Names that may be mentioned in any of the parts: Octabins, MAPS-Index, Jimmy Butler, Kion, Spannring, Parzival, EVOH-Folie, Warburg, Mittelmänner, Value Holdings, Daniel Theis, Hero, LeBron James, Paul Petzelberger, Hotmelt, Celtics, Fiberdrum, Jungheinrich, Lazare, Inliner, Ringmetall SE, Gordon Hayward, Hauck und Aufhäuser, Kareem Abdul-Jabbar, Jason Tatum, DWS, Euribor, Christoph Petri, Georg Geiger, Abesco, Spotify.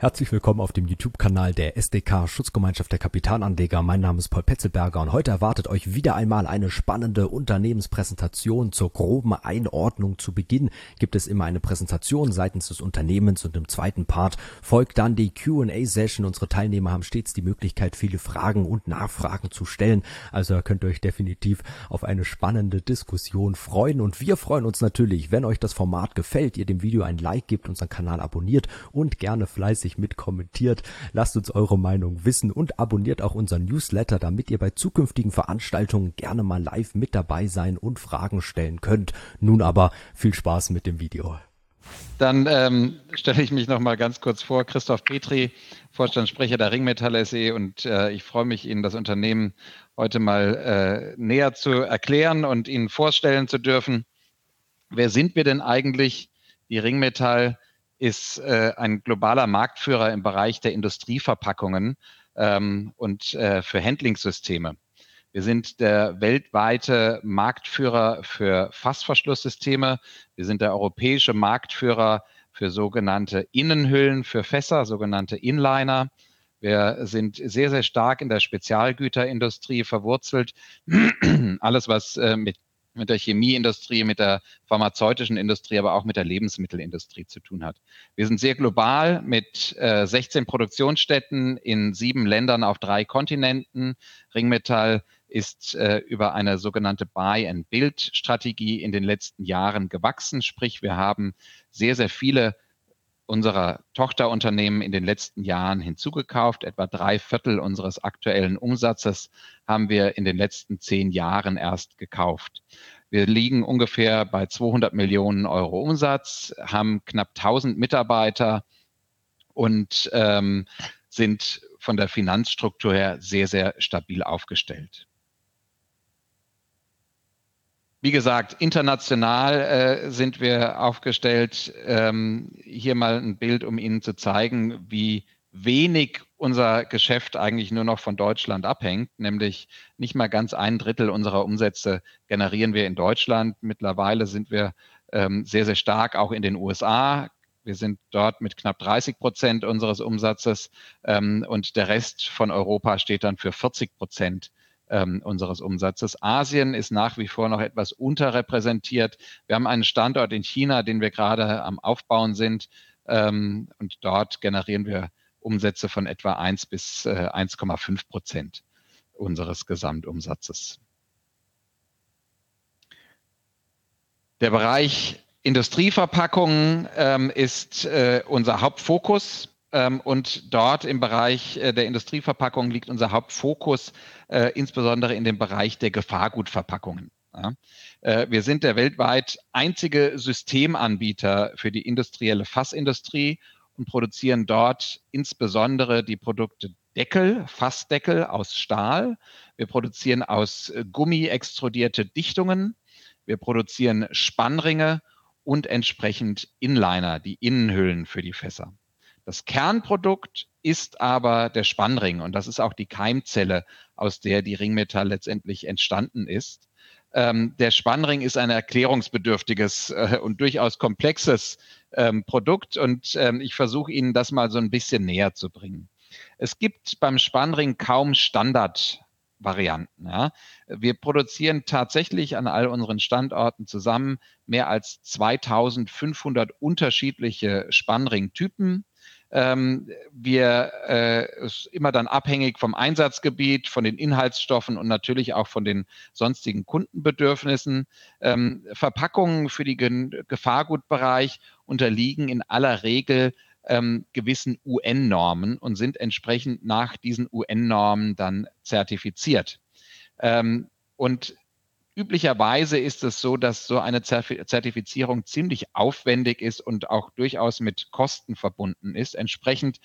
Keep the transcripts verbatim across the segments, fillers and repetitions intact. Herzlich willkommen auf dem YouTube-Kanal der S D K-Schutzgemeinschaft der Kapitalanleger. Mein Name ist Paul Petzelberger und heute erwartet euch wieder einmal eine spannende Unternehmenspräsentation. Zur groben Einordnung zu Beginn gibt es immer eine Präsentation seitens des Unternehmens und im zweiten Part folgt dann die Q und A-Session. Unsere Teilnehmer haben stets die Möglichkeit, viele Fragen und Nachfragen zu stellen. Also könnt ihr euch definitiv auf eine spannende Diskussion freuen. Und wir freuen uns natürlich, wenn euch das Format gefällt, ihr dem Video ein Like gebt, unseren Kanal abonniert und gerne fleißig mit kommentiert. Lasst uns eure Meinung wissen und abonniert auch unseren Newsletter, damit ihr bei zukünftigen Veranstaltungen gerne mal live mit dabei sein und Fragen stellen könnt. Nun aber viel Spaß mit dem Video. Dann ähm, stelle ich mich noch mal ganz kurz vor. Christoph Petri, Vorstandssprecher der Ringmetall-S E, und äh, ich freue mich, Ihnen das Unternehmen heute mal äh, näher zu erklären und Ihnen vorstellen zu dürfen. Wer sind wir denn eigentlich? Die Ringmetall ist äh, ein globaler Marktführer im Bereich der Industrieverpackungen ähm, und äh, für Handlingssysteme. Wir sind der weltweite Marktführer für Fassverschlusssysteme. Wir sind der europäische Marktführer für sogenannte Innenhüllen für Fässer, sogenannte Inliner. Wir sind sehr, sehr stark in der Spezialgüterindustrie verwurzelt. Alles, was äh, mit mit der Chemieindustrie, mit der pharmazeutischen Industrie, aber auch mit der Lebensmittelindustrie zu tun hat. Wir sind sehr global mit äh, sechzehn Produktionsstätten in sieben Ländern auf drei Kontinenten. Ringmetall ist äh, über eine sogenannte Buy-and-Build-Strategie in den letzten Jahren gewachsen. Sprich, wir haben sehr, sehr viele unserer Tochterunternehmen in den letzten Jahren hinzugekauft. Etwa drei Viertel unseres aktuellen Umsatzes haben wir in den letzten zehn Jahren erst gekauft. Wir liegen ungefähr bei zweihundert Millionen Euro Umsatz, haben knapp tausend Mitarbeiter und ähm, sind von der Finanzstruktur her sehr, sehr stabil aufgestellt. Wie gesagt, international äh, sind wir aufgestellt. Ähm, hier mal ein Bild, um Ihnen zu zeigen, wie wenig unser Geschäft eigentlich nur noch von Deutschland abhängt. Nämlich nicht mal ganz ein Drittel unserer Umsätze generieren wir in Deutschland. Mittlerweile sind wir ähm, sehr, sehr stark auch in den U S A. Wir sind dort mit knapp dreißig Prozent unseres Umsatzes ähm, und der Rest von Europa steht dann für vierzig Prozent unseres Umsatzes. Asien ist nach wie vor noch etwas unterrepräsentiert. Wir haben einen Standort in China, den wir gerade am Aufbauen sind, ähm, und dort generieren wir Umsätze von etwa eins bis eins Komma fünf Prozent unseres Gesamtumsatzes. Der Bereich Industrieverpackungen ähm, ist äh, unser Hauptfokus. Und dort im Bereich der Industrieverpackung liegt unser Hauptfokus, äh, insbesondere in dem Bereich der Gefahrgutverpackungen. Ja. Äh, wir sind der weltweit einzige Systemanbieter für die industrielle Fassindustrie und produzieren dort insbesondere die Produkte Deckel, Fassdeckel aus Stahl. Wir produzieren aus Gummi extrudierte Dichtungen. Wir produzieren Spannringe und entsprechend Inliner, die Innenhüllen für die Fässer. Das Kernprodukt ist aber der Spannring und das ist auch die Keimzelle, aus der die Ringmetall letztendlich entstanden ist. Ähm, der Spannring ist ein erklärungsbedürftiges äh, und durchaus komplexes ähm, Produkt und ähm, ich versuche Ihnen das mal so ein bisschen näher zu bringen. Es gibt beim Spannring kaum Standardvarianten. Ja? Wir produzieren tatsächlich an all unseren Standorten zusammen mehr als zweitausendfünfhundert unterschiedliche Spannringtypen. Ähm, wir äh, ist immer dann abhängig vom Einsatzgebiet, von den Inhaltsstoffen und natürlich auch von den sonstigen Kundenbedürfnissen. Ähm, Verpackungen für den Gefahrgutbereich unterliegen in aller Regel ähm, gewissen U N-Normen und sind entsprechend nach diesen U N-Normen dann zertifiziert. Ähm, und üblicherweise ist es so, dass so eine Zertifizierung ziemlich aufwendig ist und auch durchaus mit Kosten verbunden ist. Entsprechend,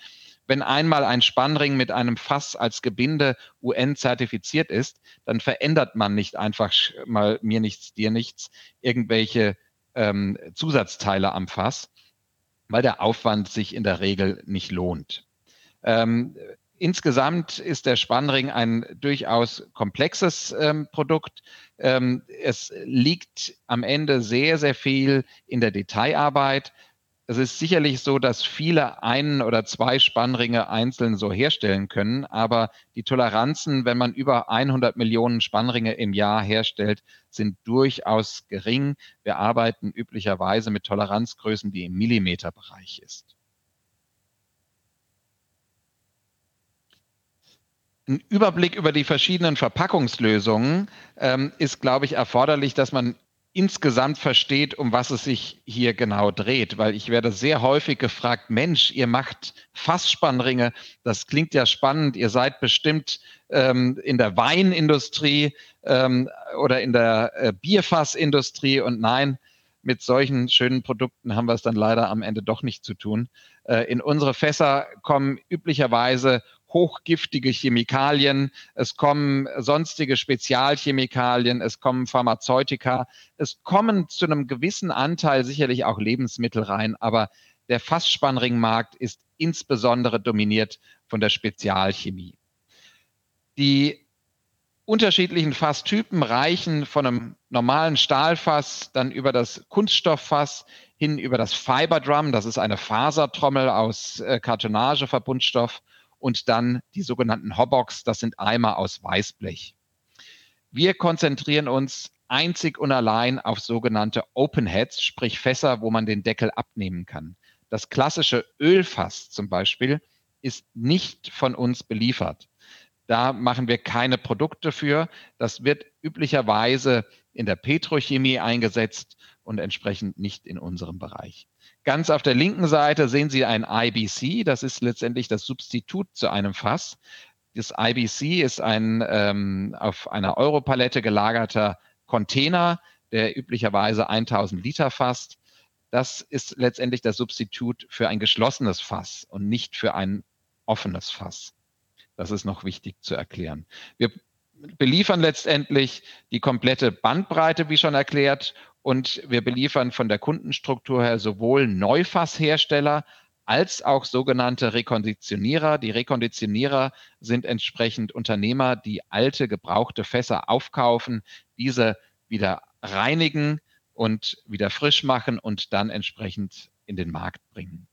wenn einmal ein Spannring mit einem Fass als Gebinde U N zertifiziert ist, dann verändert man nicht einfach mal mir nichts, dir nichts, irgendwelche ähm, Zusatzteile am Fass, weil der Aufwand sich in der Regel nicht lohnt. Ähm, Insgesamt ist der Spannring ein durchaus komplexes ähm, Produkt. Ähm, es liegt am Ende sehr, sehr viel in der Detailarbeit. Es ist sicherlich so, dass viele einen oder zwei Spannringe einzeln so herstellen können, aber die Toleranzen, wenn man über hundert Millionen Spannringe im Jahr herstellt, sind durchaus gering. Wir arbeiten üblicherweise mit Toleranzgrößen, die im Millimeterbereich ist. Ein Überblick über die verschiedenen Verpackungslösungen ähm, ist, glaube ich, erforderlich, dass man insgesamt versteht, um was es sich hier genau dreht, weil ich werde sehr häufig gefragt, Mensch, ihr macht Fassspannringe, das klingt ja spannend, ihr seid bestimmt ähm, in der Weinindustrie ähm, oder in der äh, Bierfassindustrie, und nein, mit solchen schönen Produkten haben wir es dann leider am Ende doch nicht zu tun. Äh, in unsere Fässer kommen üblicherweise hochgiftige Chemikalien, es kommen sonstige Spezialchemikalien, es kommen Pharmazeutika, es kommen zu einem gewissen Anteil sicherlich auch Lebensmittel rein, aber der Fassspannringmarkt ist insbesondere dominiert von der Spezialchemie. Die unterschiedlichen Fasstypen reichen von einem normalen Stahlfass dann über das Kunststofffass hin über das Fiberdrum, das ist eine Fasertrommel aus Kartonage, Verbundstoff, und dann die sogenannten Hobbox, das sind Eimer aus Weißblech. Wir konzentrieren uns einzig und allein auf sogenannte Open Heads, sprich Fässer, wo man den Deckel abnehmen kann. Das klassische Ölfass zum Beispiel ist nicht von uns beliefert. Da machen wir keine Produkte für. Das wird üblicherweise in der Petrochemie eingesetzt und entsprechend nicht in unserem Bereich. Ganz auf der linken Seite sehen Sie ein I B C, das ist letztendlich das Substitut zu einem Fass. Das I B C ist ein ähm, auf einer Europalette gelagerter Container, der üblicherweise tausend Liter fasst. Das ist letztendlich das Substitut für ein geschlossenes Fass und nicht für ein offenes Fass. Das ist noch wichtig zu erklären. Wir beliefern letztendlich die komplette Bandbreite, wie schon erklärt, und wir beliefern von der Kundenstruktur her sowohl Neufasshersteller als auch sogenannte Rekonditionierer. Die Rekonditionierer sind entsprechend Unternehmer, die alte, gebrauchte Fässer aufkaufen, diese wieder reinigen und wieder frisch machen und dann entsprechend in den Markt bringen.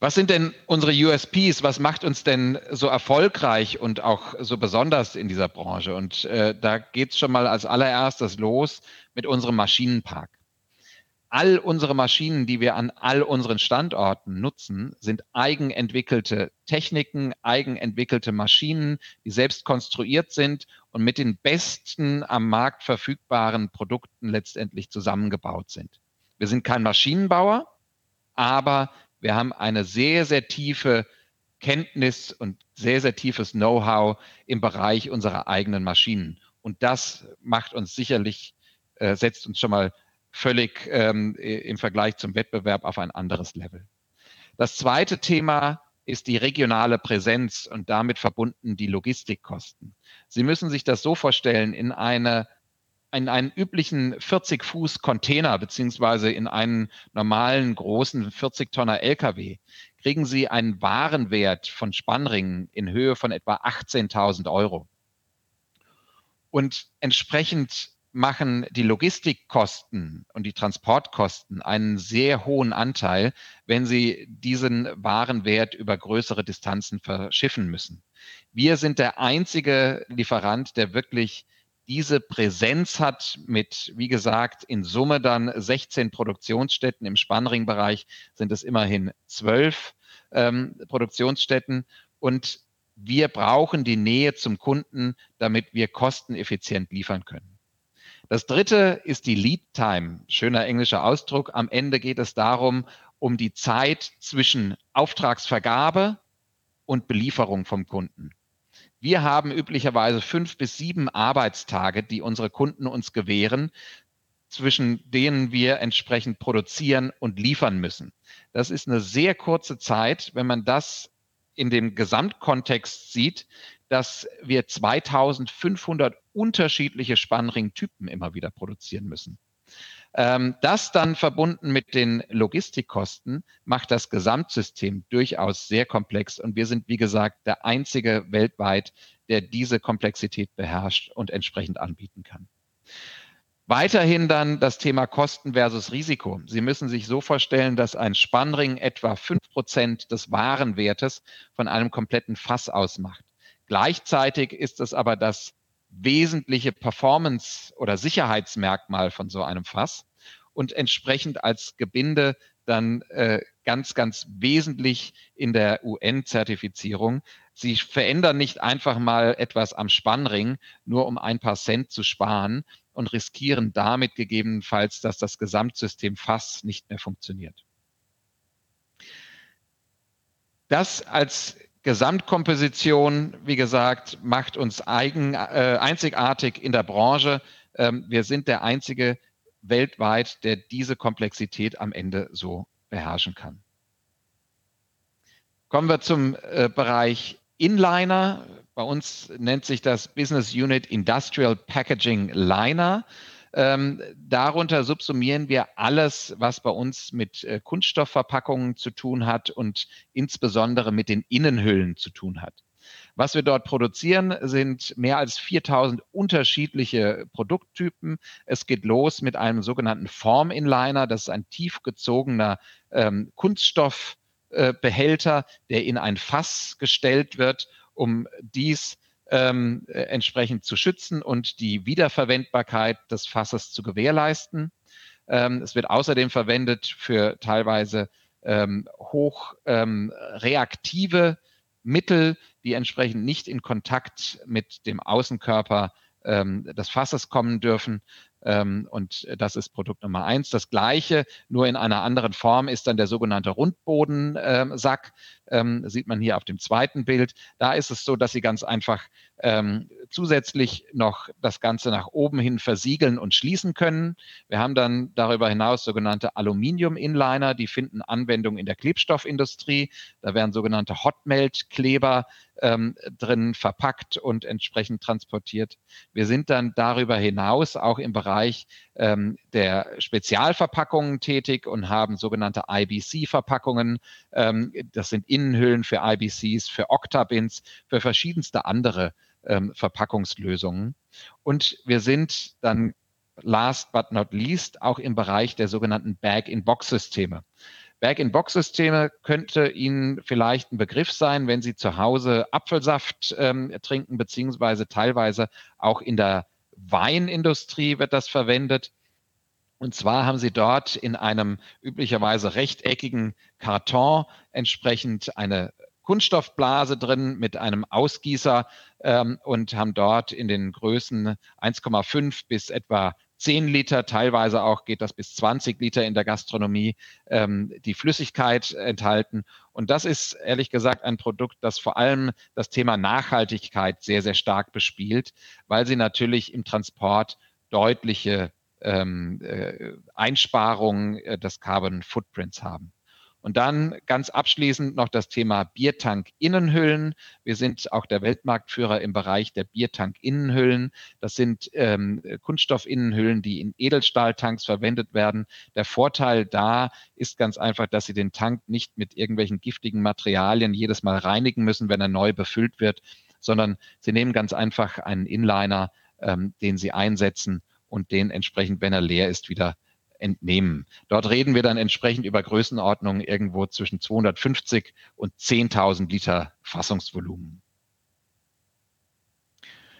Was sind denn unsere U S Ps? Was macht uns denn so erfolgreich und auch so besonders in dieser Branche? Und äh, da geht es schon mal als allererstes los mit unserem Maschinenpark. All unsere Maschinen, die wir an all unseren Standorten nutzen, sind eigenentwickelte Techniken, eigenentwickelte Maschinen, die selbst konstruiert sind und mit den besten am Markt verfügbaren Produkten letztendlich zusammengebaut sind. Wir sind kein Maschinenbauer, aber wir haben eine sehr, sehr tiefe Kenntnis und sehr, sehr tiefes Know-how im Bereich unserer eigenen Maschinen. Und das macht uns sicherlich, äh, setzt uns schon mal völlig ähm, im Vergleich zum Wettbewerb auf ein anderes Level. Das zweite Thema ist die regionale Präsenz und damit verbunden die Logistikkosten. Sie müssen sich das so vorstellen, in eine in einen üblichen vierzig Fuß Container beziehungsweise in einen normalen großen vierzig Tonner L K W kriegen Sie einen Warenwert von Spannringen in Höhe von etwa achtzehntausend Euro. Und entsprechend machen die Logistikkosten und die Transportkosten einen sehr hohen Anteil, wenn Sie diesen Warenwert über größere Distanzen verschiffen müssen. Wir sind der einzige Lieferant, der wirklich diese Präsenz hat mit, wie gesagt, in Summe dann sechzehn Produktionsstätten. Im Spannringbereich sind es immerhin zwölf ähm, Produktionsstätten. Und wir brauchen die Nähe zum Kunden, damit wir kosteneffizient liefern können. Das dritte ist die Lead Time. Schöner englischer Ausdruck. Am Ende geht es darum, um die Zeit zwischen Auftragsvergabe und Belieferung vom Kunden. Wir haben üblicherweise fünf bis sieben Arbeitstage, die unsere Kunden uns gewähren, zwischen denen wir entsprechend produzieren und liefern müssen. Das ist eine sehr kurze Zeit, wenn man das in dem Gesamtkontext sieht, dass wir zweitausendfünfhundert unterschiedliche Spannringtypen immer wieder produzieren müssen. Ähm, das dann verbunden mit den Logistikkosten macht das Gesamtsystem durchaus sehr komplex. Und wir sind, wie gesagt, der einzige weltweit, der diese Komplexität beherrscht und entsprechend anbieten kann. Weiterhin dann das Thema Kosten versus Risiko. Sie müssen sich so vorstellen, dass ein Spannring etwa fünf Prozent des Warenwertes von einem kompletten Fass ausmacht. Gleichzeitig ist es aber das wesentliche Performance- oder Sicherheitsmerkmal von so einem Fass und entsprechend als Gebinde dann äh, ganz, ganz wesentlich in der U N-Zertifizierung. Sie verändern nicht einfach mal etwas am Spannring, nur um ein paar Cent zu sparen und riskieren damit gegebenenfalls, dass das Gesamtsystem Fass nicht mehr funktioniert. Das als Gesamtkomposition, wie gesagt, macht uns eigen, äh, einzigartig in der Branche. Ähm, wir sind der einzige weltweit, der diese Komplexität am Ende so beherrschen kann. Kommen wir zum äh, Bereich Inliner. Bei uns nennt sich das Business Unit Industrial Packaging Liner. Ähm, darunter subsumieren wir alles, was bei uns mit äh, Kunststoffverpackungen zu tun hat und insbesondere mit den Innenhüllen zu tun hat. Was wir dort produzieren, sind mehr als viertausend unterschiedliche Produkttypen. Es geht los mit einem sogenannten Form-Inliner. Das ist ein tief gezogener ähm, Kunststoffbehälter, äh, der in ein Fass gestellt wird, um dies Ähm, entsprechend zu schützen und die Wiederverwendbarkeit des Fasses zu gewährleisten. Ähm, es wird außerdem verwendet für teilweise ähm, hoch ähm, reaktive Mittel, die entsprechend nicht in Kontakt mit dem Außenkörper ähm, des Fasses kommen dürfen. Ähm, und das ist Produkt Nummer eins. Das Gleiche, nur in einer anderen Form, ist dann der sogenannte Rundbodensack. Ähm, sieht man hier auf dem zweiten Bild. Da ist es so, dass Sie ganz einfach ähm, zusätzlich noch das Ganze nach oben hin versiegeln und schließen können. Wir haben dann darüber hinaus sogenannte Aluminium-Inliner. Die finden Anwendung in der Klebstoffindustrie. Da werden sogenannte Hotmelt-Kleber ähm, drin verpackt und entsprechend transportiert. Wir sind dann darüber hinaus auch im Bereich Bereich ähm, der Spezialverpackungen tätig und haben sogenannte I B C-Verpackungen. Ähm, das sind Innenhüllen für I B Cs, für Octabins, für verschiedenste andere ähm, Verpackungslösungen. Und wir sind dann last but not least auch im Bereich der sogenannten Bag-in-Box-Systeme. Bag-in-Box-Systeme könnte Ihnen vielleicht ein Begriff sein, wenn Sie zu Hause Apfelsaft ähm, trinken, beziehungsweise teilweise auch in der Weinindustrie wird das verwendet. Und zwar haben Sie dort in einem üblicherweise rechteckigen Karton entsprechend eine Kunststoffblase drin mit einem Ausgießer ähm, und haben dort in den Größen eins Komma fünf bis etwa zehn Liter, teilweise auch geht das bis zwanzig Liter in der Gastronomie, ähm, die Flüssigkeit enthalten. Und das ist ehrlich gesagt ein Produkt, das vor allem das Thema Nachhaltigkeit sehr, sehr stark bespielt, weil sie natürlich im Transport deutliche ähm, äh, Einsparungen äh, des Carbon Footprints haben. Und dann ganz abschließend noch das Thema Biertank-Innenhüllen. Wir sind auch der Weltmarktführer im Bereich der Biertank-Innenhüllen. Das sind ähm, Kunststoffinnenhüllen, die in Edelstahltanks verwendet werden. Der Vorteil da ist ganz einfach, dass Sie den Tank nicht mit irgendwelchen giftigen Materialien jedes Mal reinigen müssen, wenn er neu befüllt wird, sondern Sie nehmen ganz einfach einen Inliner, ähm, den Sie einsetzen und den entsprechend, wenn er leer ist, wieder entnehmen. Dort reden wir dann entsprechend über Größenordnungen irgendwo zwischen zweihundertfünfzig und zehntausend Liter Fassungsvolumen.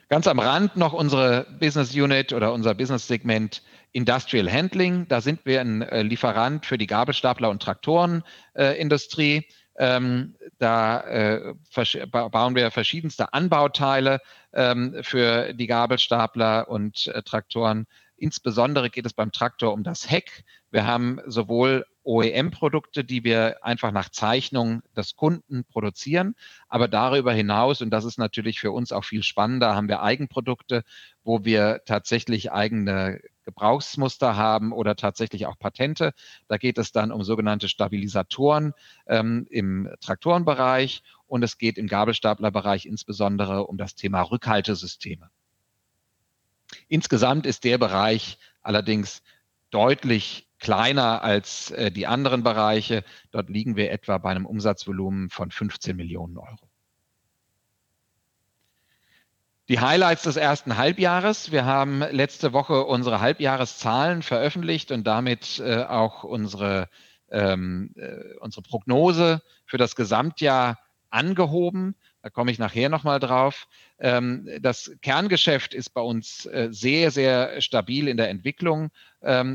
Ganz am Rand noch unsere Business Unit oder unser Business Segment Industrial Handling. Da sind wir ein Lieferant für die Gabelstapler- und Traktorenindustrie. Äh, Ähm, da äh, bauen wir verschiedenste Anbauteile ähm, für die Gabelstapler und äh, Traktoren. Insbesondere geht es beim Traktor um das Heck. Wir haben sowohl O E M-Produkte, die wir einfach nach Zeichnung des Kunden produzieren, aber darüber hinaus, und das ist natürlich für uns auch viel spannender, haben wir Eigenprodukte, wo wir tatsächlich eigene Gebrauchsmuster haben oder tatsächlich auch Patente. Da geht es dann um sogenannte Stabilisatoren ähm, im Traktorenbereich und es geht im Gabelstaplerbereich insbesondere um das Thema Rückhaltesysteme. Insgesamt ist der Bereich allerdings deutlich kleiner als äh, die anderen Bereiche. Dort liegen wir etwa bei einem Umsatzvolumen von fünfzehn Millionen Euro. Die Highlights des ersten Halbjahres. Wir haben letzte Woche unsere Halbjahreszahlen veröffentlicht und damit äh, auch unsere, ähm, äh, unsere Prognose für das Gesamtjahr angehoben. Da komme ich nachher nochmal drauf. Das Kerngeschäft ist bei uns sehr, sehr stabil in der Entwicklung,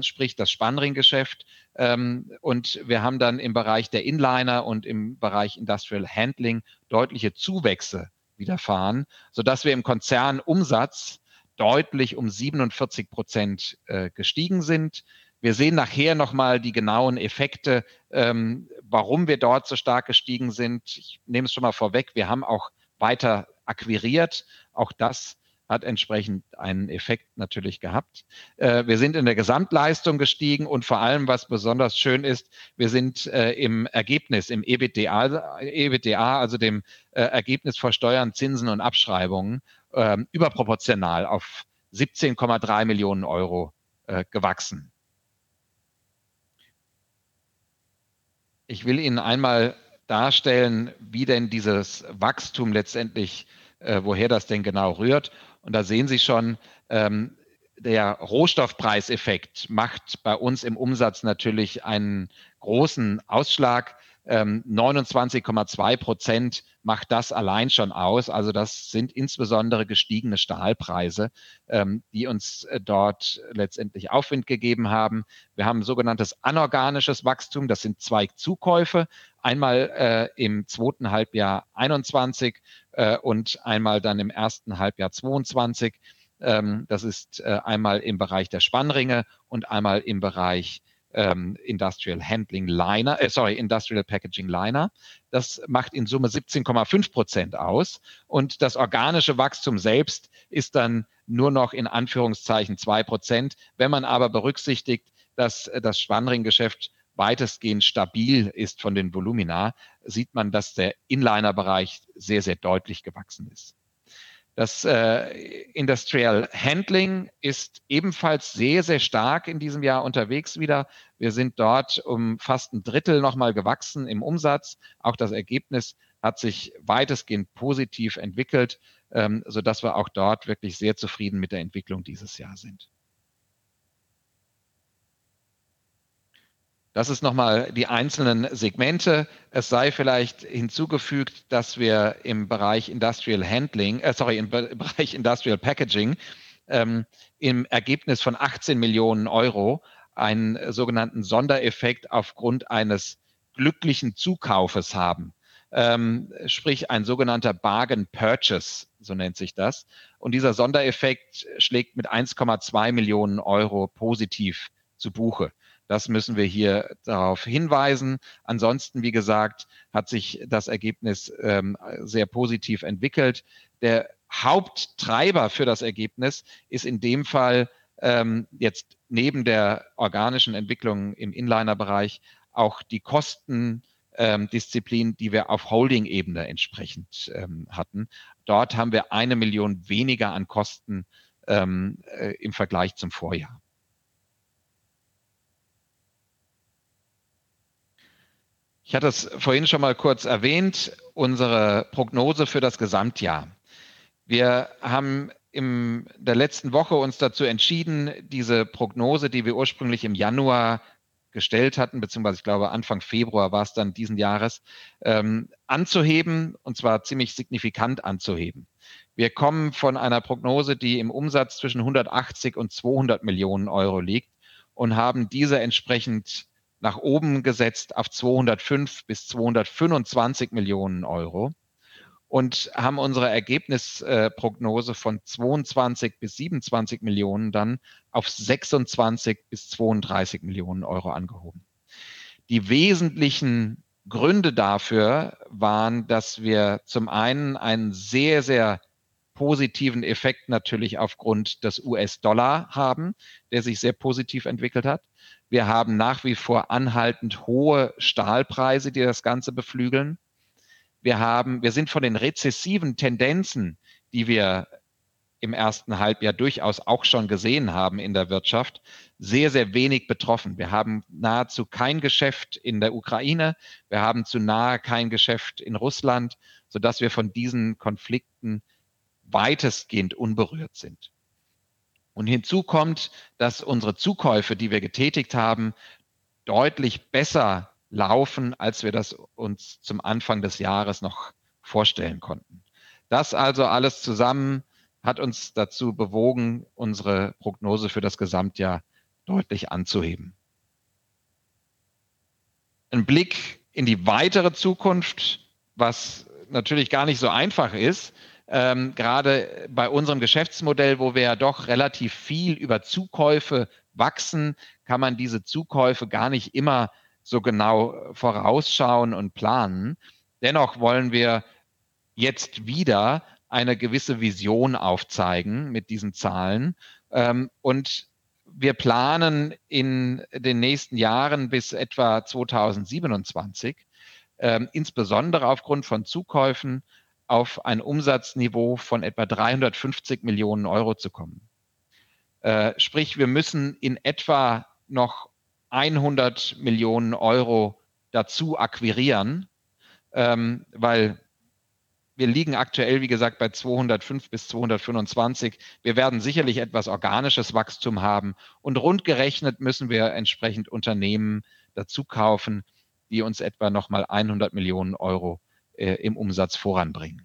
sprich das Spannringgeschäft. Und wir haben dann im Bereich der Inliner und im Bereich Industrial Handling deutliche Zuwächse widerfahren, sodass wir im Konzernumsatz deutlich um siebenundvierzig Prozent gestiegen sind. Wir sehen nachher nochmal die genauen Effekte, ähm, warum wir dort so stark gestiegen sind. Ich nehme es schon mal vorweg, wir haben auch weiter akquiriert. Auch das hat entsprechend einen Effekt natürlich gehabt. Äh, wir sind in der Gesamtleistung gestiegen und vor allem, was besonders schön ist, wir sind äh, im Ergebnis, im EBITDA, EBITDA, also dem äh, Ergebnis vor Steuern, Zinsen und Abschreibungen, äh, überproportional auf siebzehn Komma drei Millionen Euro äh, gewachsen. Ich will Ihnen einmal darstellen, wie denn dieses Wachstum letztendlich, äh, woher das denn genau rührt. Und da sehen Sie schon, ähm, der Rohstoffpreiseffekt macht bei uns im Umsatz natürlich einen großen Ausschlag. Ähm, neunundzwanzig Komma zwei Prozent macht das allein schon aus. Also das sind insbesondere gestiegene Stahlpreise, ähm, die uns äh, dort letztendlich Aufwind gegeben haben. Wir haben sogenanntes anorganisches Wachstum. Das sind zwei Zukäufe, einmal äh, im zweiten Halbjahr einundzwanzig äh, und einmal dann im ersten Halbjahr zweiundzwanzig. Ähm, das ist äh, einmal im Bereich der Spannringe und einmal im Bereich Industrial Handling Liner, äh, sorry, Industrial Packaging Liner. Das macht in Summe siebzehn Komma fünf Prozent aus. Und das organische Wachstum selbst ist dann nur noch in Anführungszeichen zwei Prozent. Wenn man aber berücksichtigt, dass das Spannringgeschäft weitestgehend stabil ist von den Volumina, sieht man, dass der Inliner-Bereich sehr, sehr deutlich gewachsen ist. Das äh, Industrial Handling ist ebenfalls sehr, sehr stark in diesem Jahr unterwegs wieder. Wir sind dort um fast ein Drittel nochmal gewachsen im Umsatz. Auch das Ergebnis hat sich weitestgehend positiv entwickelt, ähm, sodass wir auch dort wirklich sehr zufrieden mit der Entwicklung dieses Jahr sind. Das ist nochmal die einzelnen Segmente. Es sei vielleicht hinzugefügt, dass wir im Bereich Industrial Handling, äh, sorry, im Be- Bereich Industrial Packaging ähm, im Ergebnis von achtzehn Millionen Euro einen sogenannten Sondereffekt aufgrund eines glücklichen Zukaufes haben. Ähm, sprich ein sogenannter Bargain Purchase, so nennt sich das. Und dieser Sondereffekt schlägt mit eins Komma zwei Millionen Euro positiv zu Buche. Das müssen wir hier darauf hinweisen. Ansonsten, wie gesagt, hat sich das Ergebnis ähm, sehr positiv entwickelt. Der Haupttreiber für das Ergebnis ist in dem Fall ähm, jetzt neben der organischen Entwicklung im Inliner-Bereich auch die Kostendisziplin, ähm, die wir auf Holding-Ebene entsprechend ähm, hatten. Dort haben wir eine Million weniger an Kosten ähm, äh, im Vergleich zum Vorjahr. Ich hatte es vorhin schon mal kurz erwähnt, unsere Prognose für das Gesamtjahr. Wir haben in der letzten Woche uns dazu entschieden, diese Prognose, die wir ursprünglich im Januar gestellt hatten, beziehungsweise ich glaube Anfang Februar war es dann diesen Jahres, ähm, anzuheben, und zwar ziemlich signifikant anzuheben. Wir kommen von einer Prognose, die im Umsatz zwischen hundertachtzig und zweihundert Millionen Euro liegt, und haben diese entsprechend nach oben gesetzt auf zweihundertfünf bis zweihundertfünfundzwanzig Millionen Euro und haben unsere Ergebnisprognose von zweiundzwanzig bis siebenundzwanzig Millionen dann auf sechsundzwanzig bis zweiunddreißig Millionen Euro angehoben. Die wesentlichen Gründe dafür waren, dass wir zum einen einen sehr, sehr positiven Effekt natürlich aufgrund des U S-Dollar haben, der sich sehr positiv entwickelt hat. Wir haben nach wie vor anhaltend hohe Stahlpreise, die das Ganze beflügeln. Wir haben, wir sind von den rezessiven Tendenzen, die wir im ersten Halbjahr durchaus auch schon gesehen haben in der Wirtschaft, sehr, sehr wenig betroffen. Wir haben nahezu kein Geschäft in der Ukraine, wir haben zu nahe kein Geschäft in Russland, sodass wir von diesen Konflikten weitestgehend unberührt sind. Und hinzu kommt, dass unsere Zukäufe, die wir getätigt haben, deutlich besser laufen, als wir das uns zum Anfang des Jahres noch vorstellen konnten. Das also alles zusammen hat uns dazu bewogen, unsere Prognose für das Gesamtjahr deutlich anzuheben. Ein Blick in die weitere Zukunft, was natürlich gar nicht so einfach ist, ähm, gerade bei unserem Geschäftsmodell, wo wir ja doch relativ viel über Zukäufe wachsen, kann man diese Zukäufe gar nicht immer so genau vorausschauen und planen. Dennoch wollen wir jetzt wieder eine gewisse Vision aufzeigen mit diesen Zahlen. Und wir planen in den nächsten Jahren bis etwa zweitausendsiebenundzwanzig, insbesondere aufgrund von Zukäufen, auf ein Umsatzniveau von etwa dreihundertfünfzig Millionen Euro zu kommen. Sprich, wir müssen in etwa noch hundert Millionen Euro dazu akquirieren, weil wir liegen aktuell, wie gesagt, bei zweihundertfünf bis zweihundertfünfundzwanzig. Wir werden sicherlich etwas organisches Wachstum haben. Und rund gerechnet müssen wir entsprechend Unternehmen dazu kaufen, die uns etwa nochmal hundert Millionen Euro äh, im Umsatz voranbringen.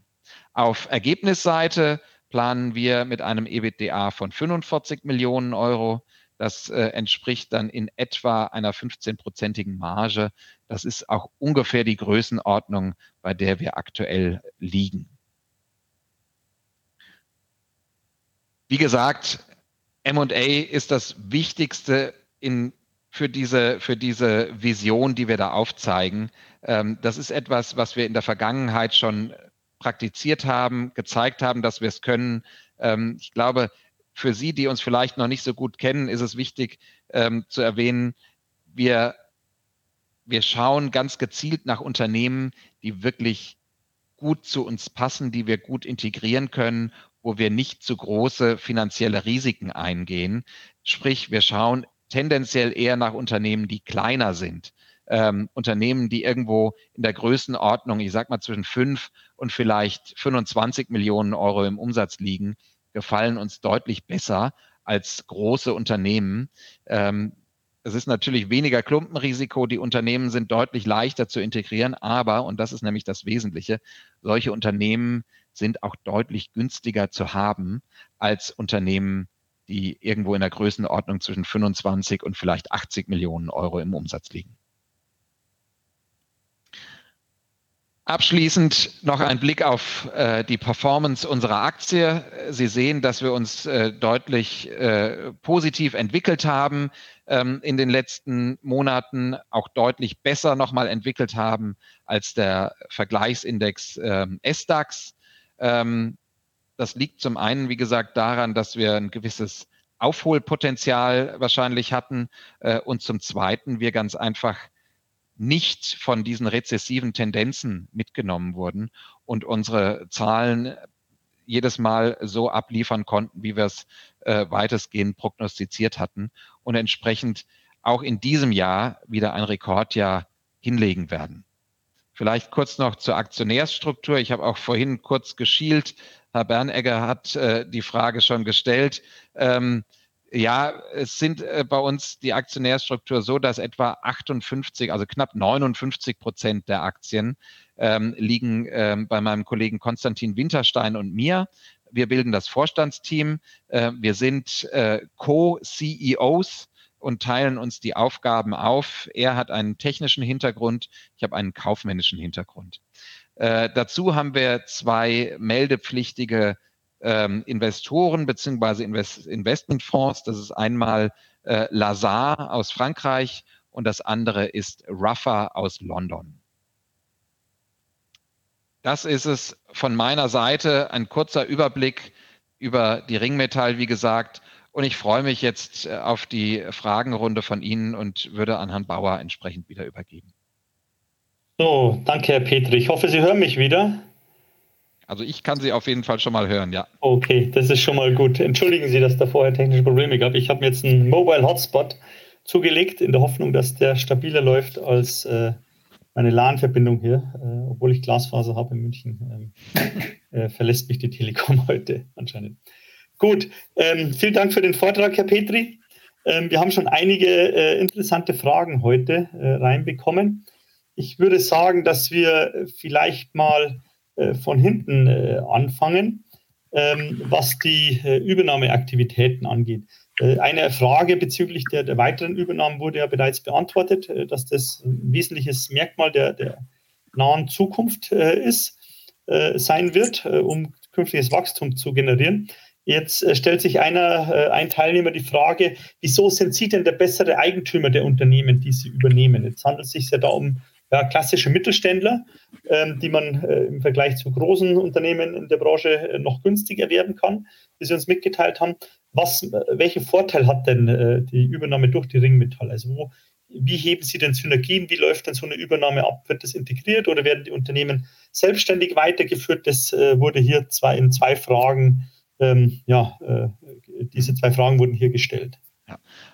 Auf Ergebnisseite planen wir mit einem EBITDA von fünfundvierzig Millionen Euro. Das äh, entspricht dann in etwa einer fünfzehnprozentigen Marge. Das ist auch ungefähr die Größenordnung, bei der wir aktuell liegen. Wie gesagt, M und A ist das Wichtigste in, für, diese, für diese Vision, die wir da aufzeigen. Ähm, das ist etwas, was wir in der Vergangenheit schon praktiziert haben, gezeigt haben, dass wir es können. Ähm, ich glaube, für Sie, die uns vielleicht noch nicht so gut kennen, ist es wichtig ähm, zu erwähnen, wir, wir schauen ganz gezielt nach Unternehmen, die wirklich gut zu uns passen, die wir gut integrieren können, wo wir nicht zu große finanzielle Risiken eingehen. Sprich, wir schauen tendenziell eher nach Unternehmen, die kleiner sind. Ähm, Unternehmen, die irgendwo in der Größenordnung, ich sag mal zwischen fünf und vielleicht fünfundzwanzig Millionen Euro im Umsatz liegen, gefallen uns deutlich besser als große Unternehmen. Ähm, es ist natürlich weniger Klumpenrisiko, die Unternehmen sind deutlich leichter zu integrieren, aber, und das ist nämlich das Wesentliche, solche Unternehmen sind auch deutlich günstiger zu haben als Unternehmen, die irgendwo in der Größenordnung zwischen fünfundzwanzig und vielleicht achtzig Millionen Euro im Umsatz liegen. Abschließend noch ein Blick auf äh, die Performance unserer Aktie. Sie sehen, dass wir uns äh, deutlich äh, positiv entwickelt haben ähm, in den letzten Monaten, auch deutlich besser nochmal entwickelt haben als der Vergleichsindex ähm, S DAX. Ähm, das liegt zum einen, wie gesagt, daran, dass wir ein gewisses Aufholpotenzial wahrscheinlich hatten äh, und zum Zweiten wir ganz einfach nicht von diesen rezessiven Tendenzen mitgenommen wurden und unsere Zahlen jedes Mal so abliefern konnten, wie wir es äh, weitestgehend prognostiziert hatten und entsprechend auch in diesem Jahr wieder ein Rekordjahr hinlegen werden. Vielleicht kurz noch zur Aktionärsstruktur. Ich habe auch vorhin kurz geschielt. Herr Bernegger hat äh, die Frage schon gestellt. Ähm, Ja, es sind äh, bei uns die Aktionärsstruktur so, dass etwa achtundfünfzig, also knapp neunundfünfzig Prozent der Aktien ähm, liegen ähm, bei meinem Kollegen Konstantin Winterstein und mir. Wir bilden das Vorstandsteam. Äh, wir sind äh, Co-C E Os und teilen uns die Aufgaben auf. Er hat einen technischen Hintergrund, ich habe einen kaufmännischen Hintergrund. Äh, dazu haben wir zwei meldepflichtige Investoren bzw. Invest- Investmentfonds. Das ist einmal äh, Lazare aus Frankreich und das andere ist Ruffer aus London. Das ist es von meiner Seite, ein kurzer Überblick über die Ringmetall, wie gesagt. Und ich freue mich jetzt äh, auf die Fragenrunde von Ihnen und würde an Herrn Bauer entsprechend wieder übergeben. So, danke Herr Petri. Ich hoffe, Sie hören mich wieder. Also ich kann sie auf jeden Fall schon mal hören, ja. Okay, das ist schon mal gut. Entschuldigen Sie, dass da vorher technische Probleme gab. Ich habe mir jetzt einen Mobile Hotspot zugelegt, in der Hoffnung, dass der stabiler läuft als äh, meine LAN-Verbindung hier. Äh, obwohl ich Glasfaser habe in München, ähm, äh, verlässt mich die Telekom heute anscheinend. Gut, ähm, vielen Dank für den Vortrag, Herr Petri. Ähm, wir haben schon einige äh, interessante Fragen heute äh, reinbekommen. Ich würde sagen, dass wir vielleicht mal äh, von hinten äh, anfangen, ähm, was die äh, Übernahmeaktivitäten angeht. Äh, eine Frage bezüglich der, der weiteren Übernahmen wurde ja bereits beantwortet, äh, dass das ein wesentliches Merkmal der, der nahen Zukunft äh, ist, äh, sein wird, äh, um künftiges Wachstum zu generieren. Jetzt äh, stellt sich einer, äh, ein Teilnehmer die Frage, wieso sind Sie denn der bessere Eigentümer der Unternehmen, die Sie übernehmen? Jetzt handelt es sich ja da um Ja, klassische Mittelständler, ähm, die man äh, im Vergleich zu großen Unternehmen in der Branche äh, noch günstiger erwerben kann, wie Sie uns mitgeteilt haben. Was, welchen Vorteil hat denn äh, die Übernahme durch die Ringmetall? Also wo, wie heben Sie denn Synergien? Wie läuft denn so eine Übernahme ab? Wird das integriert oder werden die Unternehmen selbstständig weitergeführt? Das äh, wurde hier zwei, in zwei Fragen, ähm, ja, äh, diese zwei Fragen wurden hier gestellt.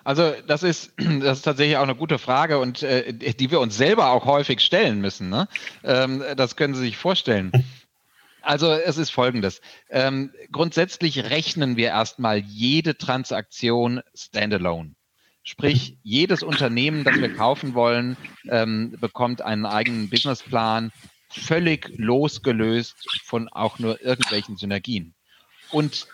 Also das ist, das ist tatsächlich auch eine gute Frage und äh, die wir uns selber auch häufig stellen müssen, ne? Ähm, das können Sie sich vorstellen. Also es ist Folgendes. Ähm, grundsätzlich rechnen wir erstmal jede Transaktion standalone. Sprich, jedes Unternehmen, das wir kaufen wollen, ähm, bekommt einen eigenen Businessplan, völlig losgelöst von auch nur irgendwelchen Synergien. Und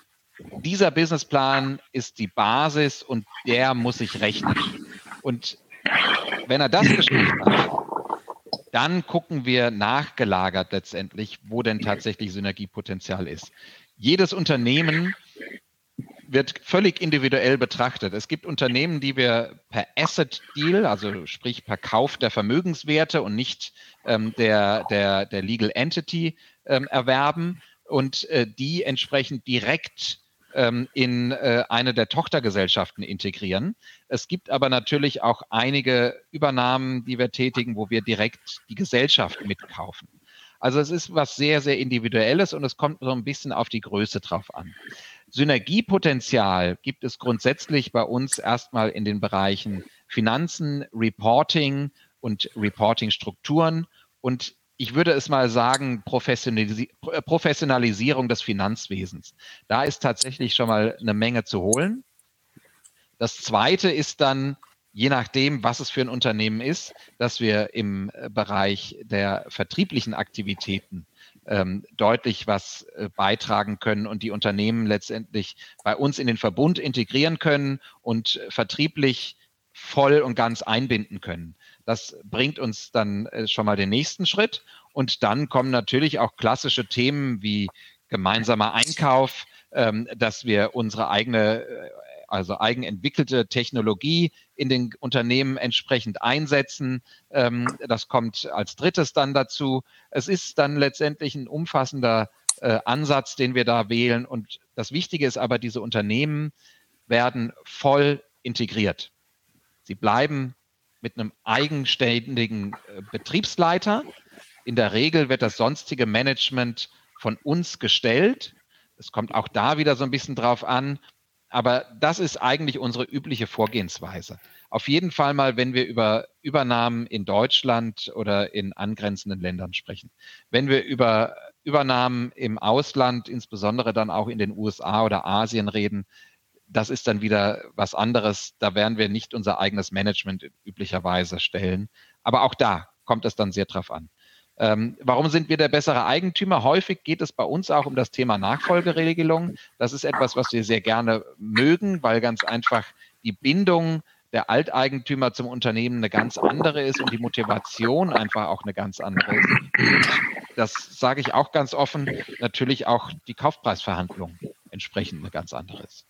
dieser Businessplan ist die Basis und der muss sich rechnen. Und wenn er das geschrieben hat, dann gucken wir nachgelagert letztendlich, wo denn tatsächlich Synergiepotenzial ist. Jedes Unternehmen wird völlig individuell betrachtet. Es gibt Unternehmen, die wir per Asset Deal, also sprich per Kauf der Vermögenswerte und nicht ähm, der, der, der Legal Entity ähm, erwerben und äh, die entsprechend direkt in eine der Tochtergesellschaften integrieren. Es gibt aber natürlich auch einige Übernahmen, die wir tätigen, wo wir direkt die Gesellschaft mitkaufen. Also es ist was sehr, sehr Individuelles und es kommt so ein bisschen auf die Größe drauf an. Synergiepotenzial gibt es grundsätzlich bei uns erstmal in den Bereichen Finanzen, Reporting und Reporting-Strukturen und ich würde es mal sagen, Professionalis- Professionalisierung des Finanzwesens. Da ist tatsächlich schon mal eine Menge zu holen. Das Zweite ist dann, je nachdem, was es für ein Unternehmen ist, dass wir im Bereich der vertrieblichen Aktivitäten ähm, deutlich was äh, beitragen können und die Unternehmen letztendlich bei uns in den Verbund integrieren können und vertrieblich voll und ganz einbinden können. Das bringt uns dann schon mal den nächsten Schritt. Und dann kommen natürlich auch klassische Themen wie gemeinsamer Einkauf, dass wir unsere eigene, also eigenentwickelte Technologie in den Unternehmen entsprechend einsetzen. Das kommt als drittes dann dazu. Es ist dann letztendlich ein umfassender Ansatz, den wir da wählen. Und das Wichtige ist aber, diese Unternehmen werden voll integriert. Sie bleiben mit einem eigenständigen Betriebsleiter. In der Regel wird das sonstige Management von uns gestellt. Es kommt auch da wieder so ein bisschen drauf an. Aber das ist eigentlich unsere übliche Vorgehensweise. Auf jeden Fall mal, wenn wir über Übernahmen in Deutschland oder in angrenzenden Ländern sprechen. Wenn wir über Übernahmen im Ausland, insbesondere dann auch in den U S A oder Asien reden, das ist dann wieder was anderes. Da werden wir nicht unser eigenes Management üblicherweise stellen. Aber auch da kommt es dann sehr drauf an. Ähm, warum sind wir der bessere Eigentümer? Häufig geht es bei uns auch um das Thema Nachfolgeregelung. Das ist etwas, was wir sehr gerne mögen, weil ganz einfach die Bindung der Alteigentümer zum Unternehmen eine ganz andere ist und die Motivation einfach auch eine ganz andere ist. Das sage ich auch ganz offen. Natürlich auch die Kaufpreisverhandlung entsprechend eine ganz andere ist.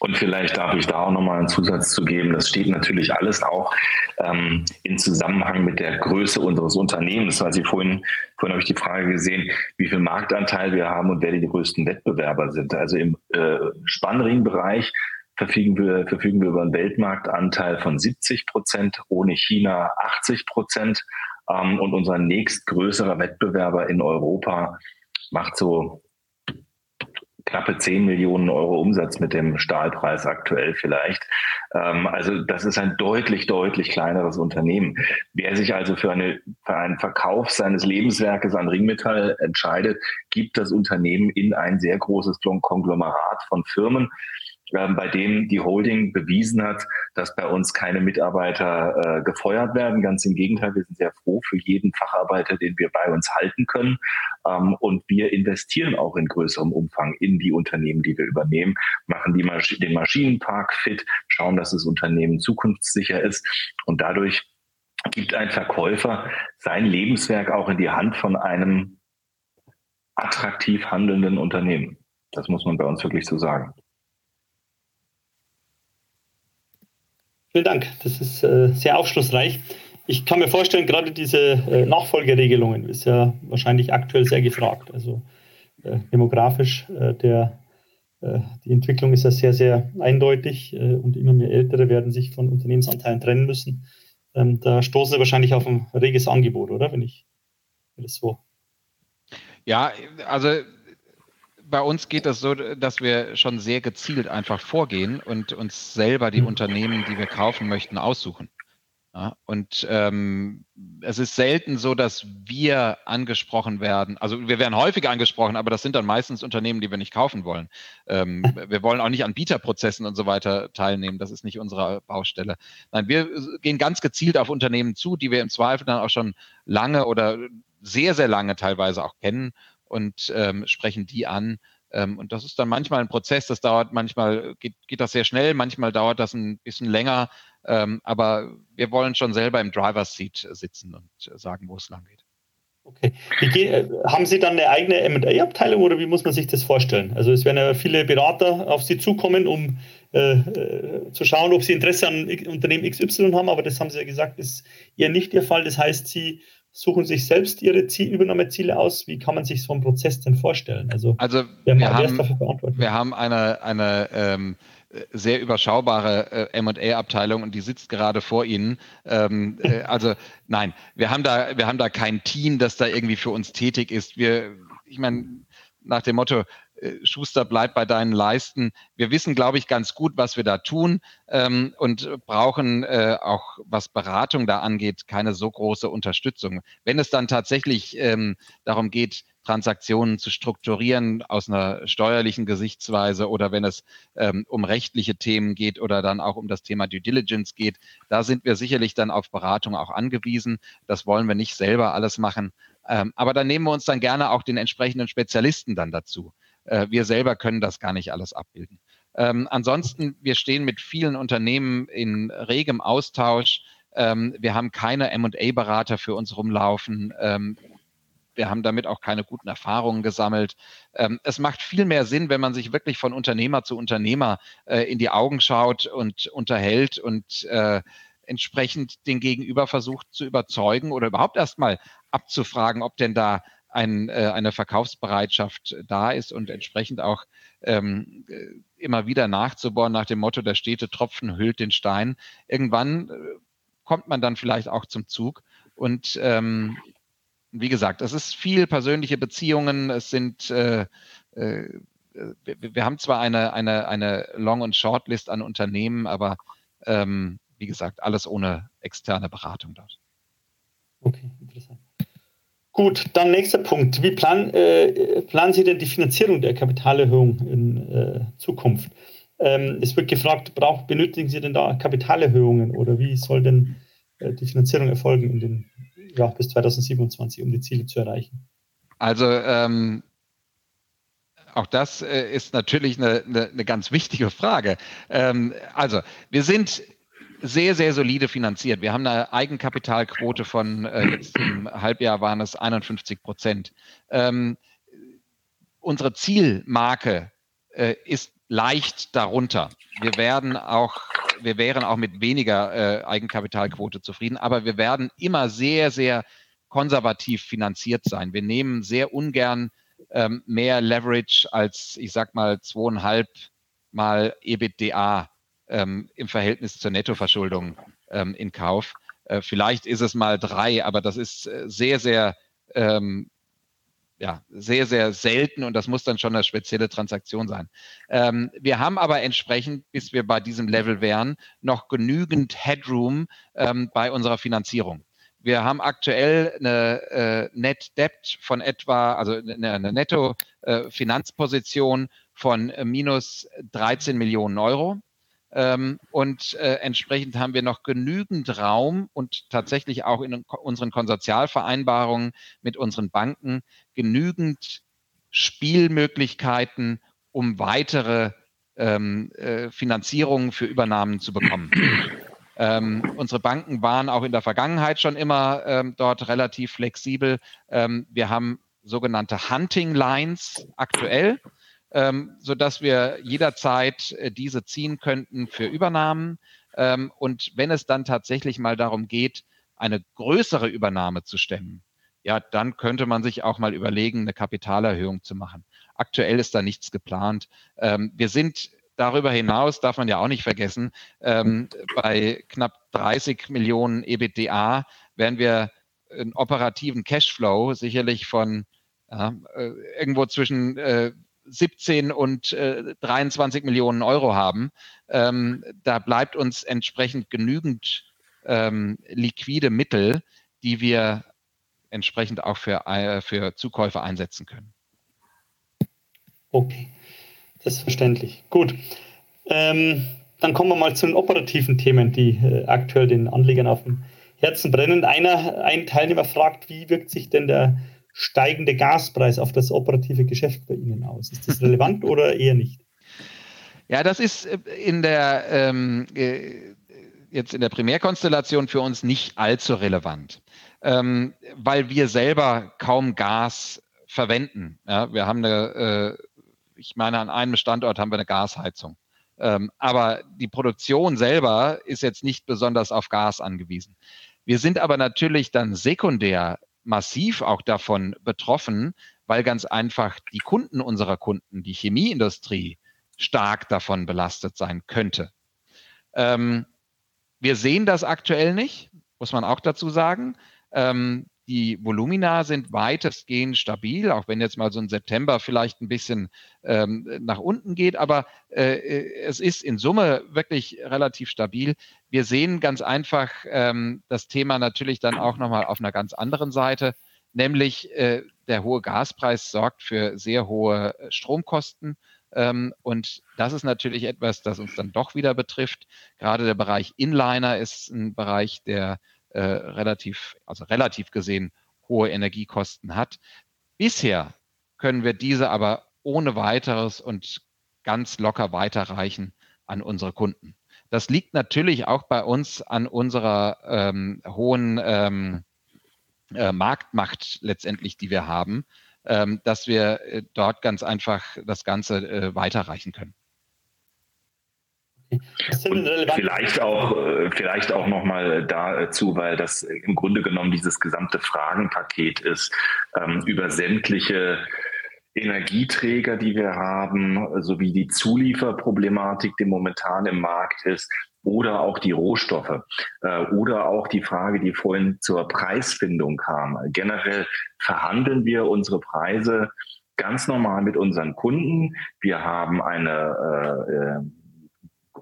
Und vielleicht darf ich da auch nochmal einen Zusatz zu geben. Das steht natürlich alles auch ähm, in Zusammenhang mit der Größe unseres Unternehmens. Weil Sie vorhin, vorhin habe ich die Frage gesehen, wie viel Marktanteil wir haben und wer die größten Wettbewerber sind. Also im äh, Spannring-Bereich verfügen wir, verfügen wir über einen Weltmarktanteil von siebzig Prozent, ohne China achtzig Prozent. Ähm, und unser nächstgrößerer Wettbewerber in Europa macht so knappe zehn Millionen Euro Umsatz mit dem Stahlpreis aktuell vielleicht. Ähm, also das ist ein deutlich, deutlich kleineres Unternehmen. Wer sich also für, eine, für einen Verkauf seines Lebenswerkes an Ringmetall entscheidet, gibt das Unternehmen in ein sehr großes Konglomerat von Firmen, bei dem die Holding bewiesen hat, dass bei uns keine Mitarbeiter äh, gefeuert werden. Ganz im Gegenteil, wir sind sehr froh für jeden Facharbeiter, den wir bei uns halten können. Ähm, und wir investieren auch in größerem Umfang in die Unternehmen, die wir übernehmen, machen die Masch- den Maschinenpark fit, schauen, dass das Unternehmen zukunftssicher ist. Und dadurch gibt ein Verkäufer sein Lebenswerk auch in die Hand von einem attraktiv handelnden Unternehmen. Das muss man bei uns wirklich so sagen. Vielen Dank, das ist äh, sehr aufschlussreich. Ich kann mir vorstellen, gerade diese äh, Nachfolgeregelungen ist ja wahrscheinlich aktuell sehr gefragt. Also äh, demografisch, äh, der, äh, die Entwicklung ist ja sehr, sehr eindeutig äh, und immer mehr Ältere werden sich von Unternehmensanteilen trennen müssen. Ähm, da stoßen wir wahrscheinlich auf ein reges Angebot, oder? Wenn ich das so. Ja, also. Bei uns geht das so, dass wir schon sehr gezielt einfach vorgehen und uns selber die Unternehmen, die wir kaufen möchten, aussuchen. Ja, und ähm, es ist selten so, dass wir angesprochen werden. Also wir werden häufig angesprochen, aber das sind dann meistens Unternehmen, die wir nicht kaufen wollen. Ähm, wir wollen auch nicht an Bieterprozessen und so weiter teilnehmen. Das ist nicht unsere Baustelle. Nein, wir gehen ganz gezielt auf Unternehmen zu, die wir im Zweifel dann auch schon lange oder sehr, sehr lange teilweise auch kennen. Und ähm, sprechen die an. Ähm, und das ist dann manchmal ein Prozess, das dauert manchmal, geht, geht das sehr schnell, manchmal dauert das ein bisschen länger. Ähm, aber wir wollen schon selber im Driver's Seat sitzen und sagen, wo es lang geht. Okay. Wie geht, haben Sie dann eine eigene M und A-Abteilung oder wie muss man sich das vorstellen? Also es werden ja viele Berater auf Sie zukommen, um äh, äh, zu schauen, ob Sie Interesse an Unternehmen X Y haben. Aber das haben Sie ja gesagt, ist eher nicht Ihr Fall. Das heißt, Sie suchen sich selbst ihre Ziel- Übernahmeziele aus. Wie kann man sich so einen Prozess denn vorstellen? Also, also wir, wir, haben, wir haben eine, eine ähm, sehr überschaubare äh, M und A-Abteilung und die sitzt gerade vor Ihnen. Ähm, äh, also nein, wir haben da, wir haben da kein Team, das da irgendwie für uns tätig ist. Wir, ich meine, nach dem Motto, Schuster, bleib bei deinen Leisten. Wir wissen, glaube ich, ganz gut, was wir da tun ähm, und brauchen äh, auch, was Beratung da angeht, keine so große Unterstützung. Wenn es dann tatsächlich ähm, darum geht, Transaktionen zu strukturieren aus einer steuerlichen Gesichtsweise oder wenn es ähm, um rechtliche Themen geht oder dann auch um das Thema Due Diligence geht, da sind wir sicherlich dann auf Beratung auch angewiesen. Das wollen wir nicht selber alles machen. Ähm, aber da nehmen wir uns dann gerne auch den entsprechenden Spezialisten dann dazu. Wir selber können das gar nicht alles abbilden. Ähm, ansonsten, wir stehen mit vielen Unternehmen in regem Austausch. Ähm, wir haben keine M und A-Berater für uns rumlaufen. Ähm, wir haben damit auch keine guten Erfahrungen gesammelt. Ähm, es macht viel mehr Sinn, wenn man sich wirklich von Unternehmer zu Unternehmer äh, in die Augen schaut und unterhält und äh, entsprechend den Gegenüber versucht zu überzeugen oder überhaupt erstmal abzufragen, ob denn da Ein, eine Verkaufsbereitschaft da ist und entsprechend auch ähm, immer wieder nachzubohren nach dem Motto, der stete Tropfen hüllt den Stein. Irgendwann äh, kommt man dann vielleicht auch zum Zug und ähm, wie gesagt, es ist viel persönliche Beziehungen, es sind äh, äh, wir, wir haben zwar eine, eine, eine Long- und Shortlist an Unternehmen, aber ähm, wie gesagt, alles ohne externe Beratung dort. Okay, interessant. Gut, dann nächster Punkt. Wie planen, äh, planen Sie denn die Finanzierung der Kapitalerhöhung in äh, Zukunft? Ähm, es wird gefragt, braucht, benötigen Sie denn da Kapitalerhöhungen oder wie soll denn äh, die Finanzierung erfolgen in den, ja, bis zweitausendsiebenundzwanzig, um die Ziele zu erreichen? Also ähm, auch das äh, ist natürlich eine, eine, eine ganz wichtige Frage. Ähm, also wir sind sehr, sehr solide finanziert. Wir haben eine Eigenkapitalquote von, äh, jetzt im Halbjahr waren es einundfünfzig Prozent. Ähm, unsere Zielmarke äh, ist leicht darunter. Wir werden auch, wir wären auch mit weniger äh, Eigenkapitalquote zufrieden, aber wir werden immer sehr, sehr konservativ finanziert sein. Wir nehmen sehr ungern ähm, mehr Leverage als, ich sag mal, zweieinhalb mal EBITDA Ähm, im Verhältnis zur Nettoverschuldung ähm, in Kauf. Äh, vielleicht ist es mal drei, aber das ist äh, sehr, sehr ähm, ja, sehr, sehr selten und das muss dann schon eine spezielle Transaktion sein. Ähm, wir haben aber entsprechend, bis wir bei diesem Level wären, noch genügend Headroom ähm, bei unserer Finanzierung. Wir haben aktuell eine äh, Net Debt von etwa, also eine, eine Netto-Finanzposition äh, von äh, minus dreizehn Millionen Euro. Ähm, und äh, entsprechend haben wir noch genügend Raum und tatsächlich auch in unseren Konsortialvereinbarungen mit unseren Banken genügend Spielmöglichkeiten, um weitere ähm, äh, Finanzierungen für Übernahmen zu bekommen. Ähm, unsere Banken waren auch in der Vergangenheit schon immer ähm, dort relativ flexibel. Ähm, wir haben sogenannte Hunting Lines aktuell, Ähm, sodass wir jederzeit äh, diese ziehen könnten für Übernahmen. Ähm, und wenn es dann tatsächlich mal darum geht, eine größere Übernahme zu stemmen, ja, dann könnte man sich auch mal überlegen, eine Kapitalerhöhung zu machen. Aktuell ist da nichts geplant. Ähm, wir sind darüber hinaus, darf man ja auch nicht vergessen, ähm, bei knapp dreißig Millionen EBITDA werden wir einen operativen Cashflow sicherlich von ja, äh, irgendwo zwischen äh, siebzehn und äh, dreiundzwanzig Millionen Euro haben, ähm, da bleibt uns entsprechend genügend ähm, liquide Mittel, die wir entsprechend auch für, äh, für Zukäufe einsetzen können. Okay, das ist verständlich. Gut, ähm, dann kommen wir mal zu den operativen Themen, die äh, aktuell den Anlegern auf dem Herzen brennen. Einer, ein Teilnehmer fragt, wie wirkt sich denn der steigende Gaspreis auf das operative Geschäft bei Ihnen aus? Ist das relevant oder eher nicht? Ja, das ist in der, ähm, jetzt in der Primärkonstellation für uns nicht allzu relevant, ähm, weil wir selber kaum Gas verwenden. Ja, wir haben eine, äh, ich meine, an einem Standort haben wir eine Gasheizung. Ähm, aber die Produktion selber ist jetzt nicht besonders auf Gas angewiesen. Wir sind aber natürlich dann sekundär massiv auch davon betroffen, weil ganz einfach die Kunden unserer Kunden, die Chemieindustrie, stark davon belastet sein könnte. Ähm, wir sehen das aktuell nicht, muss man auch dazu sagen. Ähm, die Volumina sind weitestgehend stabil, auch wenn jetzt mal so ein September vielleicht ein bisschen ähm, nach unten geht, aber äh, es ist in Summe wirklich relativ stabil. Wir sehen ganz einfach ähm, das Thema natürlich dann auch nochmal auf einer ganz anderen Seite, nämlich äh, der hohe Gaspreis sorgt für sehr hohe Stromkosten ähm, und das ist natürlich etwas, das uns dann doch wieder betrifft. Gerade der Bereich Inliner ist ein Bereich, der Äh, relativ, also relativ gesehen hohe Energiekosten hat. Bisher können wir diese aber ohne weiteres und ganz locker weiterreichen an unsere Kunden. Das liegt natürlich auch bei uns an unserer ähm, hohen ähm, äh, Marktmacht letztendlich, die wir haben, ähm, dass wir äh, dort ganz einfach das Ganze äh, weiterreichen können. Und vielleicht auch, vielleicht auch nochmal dazu, weil das im Grunde genommen dieses gesamte Fragenpaket ist, ähm, über sämtliche Energieträger, die wir haben, sowie die Zulieferproblematik, die momentan im Markt ist, oder auch die Rohstoffe, äh, oder auch die Frage, die vorhin zur Preisfindung kam. Generell verhandeln wir unsere Preise ganz normal mit unseren Kunden. Wir haben eine... Äh,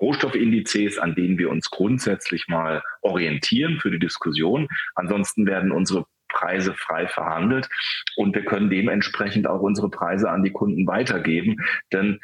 Rohstoffindizes, an denen wir uns grundsätzlich mal orientieren für die Diskussion. Ansonsten werden unsere Preise frei verhandelt und wir können dementsprechend auch unsere Preise an die Kunden weitergeben. Denn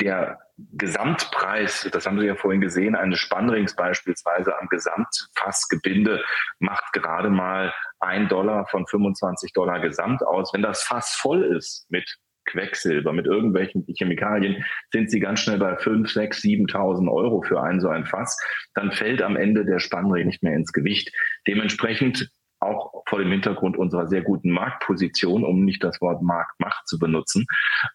der Gesamtpreis, das haben Sie ja vorhin gesehen, eines Spannrings beispielsweise am Gesamtfassgebinde macht gerade mal ein Dollar von fünfundzwanzig Dollar Gesamt aus. Wenn das Fass voll ist mit Quecksilber, mit irgendwelchen Chemikalien, sind sie ganz schnell bei fünf, sechs, siebentausend Euro für ein so ein Fass, dann fällt am Ende der Spannring nicht mehr ins Gewicht. Dementsprechend auch vor dem Hintergrund unserer sehr guten Marktposition, um nicht das Wort Marktmacht zu benutzen,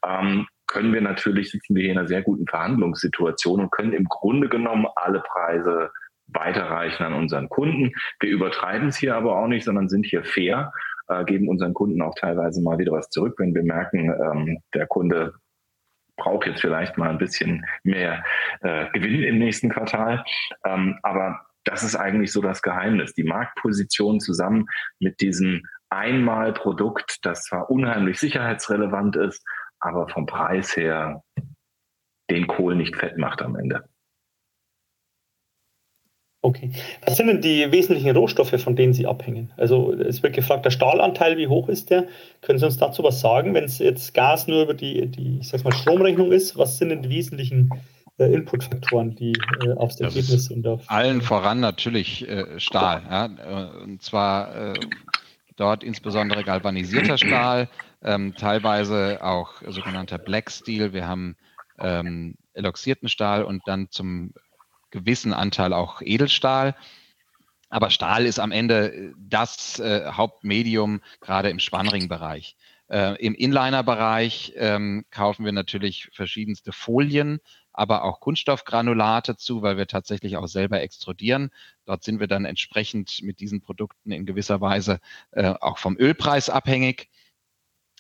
ähm, können wir natürlich, sitzen wir hier in einer sehr guten Verhandlungssituation und können im Grunde genommen alle Preise weiterreichen an unseren Kunden. Wir übertreiben es hier aber auch nicht, sondern sind hier fair, geben unseren Kunden auch teilweise mal wieder was zurück, wenn wir merken, ähm, der Kunde braucht jetzt vielleicht mal ein bisschen mehr äh, Gewinn im nächsten Quartal. Ähm, aber das ist eigentlich so das Geheimnis. Die Marktposition zusammen mit diesem Einmalprodukt, das zwar unheimlich sicherheitsrelevant ist, aber vom Preis her den Kohl nicht fett macht am Ende. Okay. Was sind denn die wesentlichen Rohstoffe, von denen Sie abhängen? Also es wird gefragt, der Stahlanteil, wie hoch ist der? Können Sie uns dazu was sagen, wenn es jetzt Gas nur über die, die ich sag mal, Stromrechnung ist? Was sind denn die wesentlichen äh, Inputfaktoren, die äh, aufs Ergebnis und auf... Allen voran natürlich äh, Stahl. Ja? Und zwar äh, dort insbesondere galvanisierter Stahl, ähm, teilweise auch sogenannter Black Steel. Wir haben ähm, eloxierten Stahl und dann zum gewissen Anteil auch Edelstahl. Aber Stahl ist am Ende das äh, Hauptmedium, gerade im Spannring-Bereich. Äh, Im Inliner-Bereich ähm, kaufen wir natürlich verschiedenste Folien, aber auch Kunststoffgranulate zu, weil wir tatsächlich auch selber extrudieren. Dort sind wir dann entsprechend mit diesen Produkten in gewisser Weise äh, auch vom Ölpreis abhängig.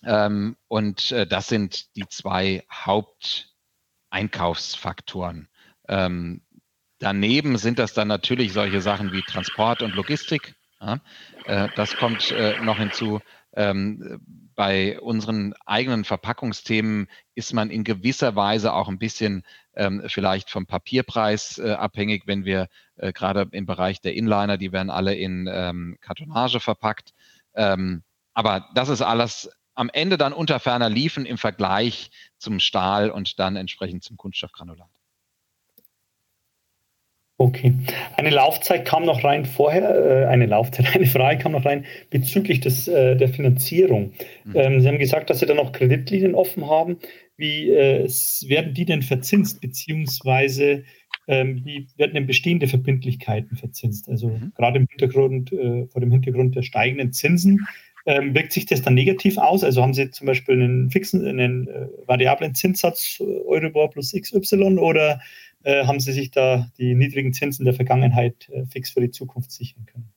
Ähm, und äh, das sind die zwei Haupteinkaufsfaktoren. Ähm, Daneben sind das dann natürlich solche Sachen wie Transport und Logistik. Ja, äh, das kommt äh, noch hinzu. Ähm, bei unseren eigenen Verpackungsthemen ist man in gewisser Weise auch ein bisschen ähm, vielleicht vom Papierpreis äh, abhängig, wenn wir äh, gerade im Bereich der Inliner, die werden alle in ähm, Kartonage verpackt. Ähm, aber das ist alles am Ende dann unter ferner Liefen im Vergleich zum Stahl und dann entsprechend zum Kunststoffgranulat. Okay. Eine Laufzeit kam noch rein vorher, eine Laufzeit, eine Frage kam noch rein bezüglich des, der Finanzierung. Mhm. Sie haben gesagt, dass Sie da noch Kreditlinien offen haben. Wie werden die denn verzinst, beziehungsweise wie werden denn bestehende Verbindlichkeiten verzinst? Also mhm. gerade im Hintergrund, vor dem Hintergrund der steigenden Zinsen, wirkt sich das dann negativ aus? Also haben Sie zum Beispiel einen fixen, einen variablen Zinssatz Euribor plus X Y oder haben Sie sich da die niedrigen Zinsen der Vergangenheit fix für die Zukunft sichern können?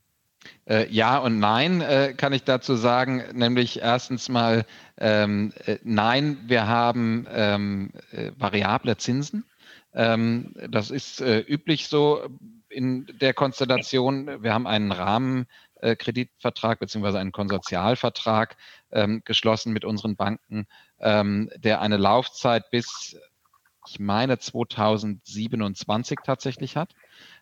Ja und nein, kann ich dazu sagen. Nämlich erstens mal, ähm, nein, wir haben ähm, variable Zinsen. Ähm, das ist äh, üblich so in der Konstellation. Wir haben einen Rahmenkreditvertrag bzw. einen Konsortialvertrag ähm, geschlossen mit unseren Banken, ähm, der eine Laufzeit bis ich meine zweitausendsiebenundzwanzig tatsächlich hat.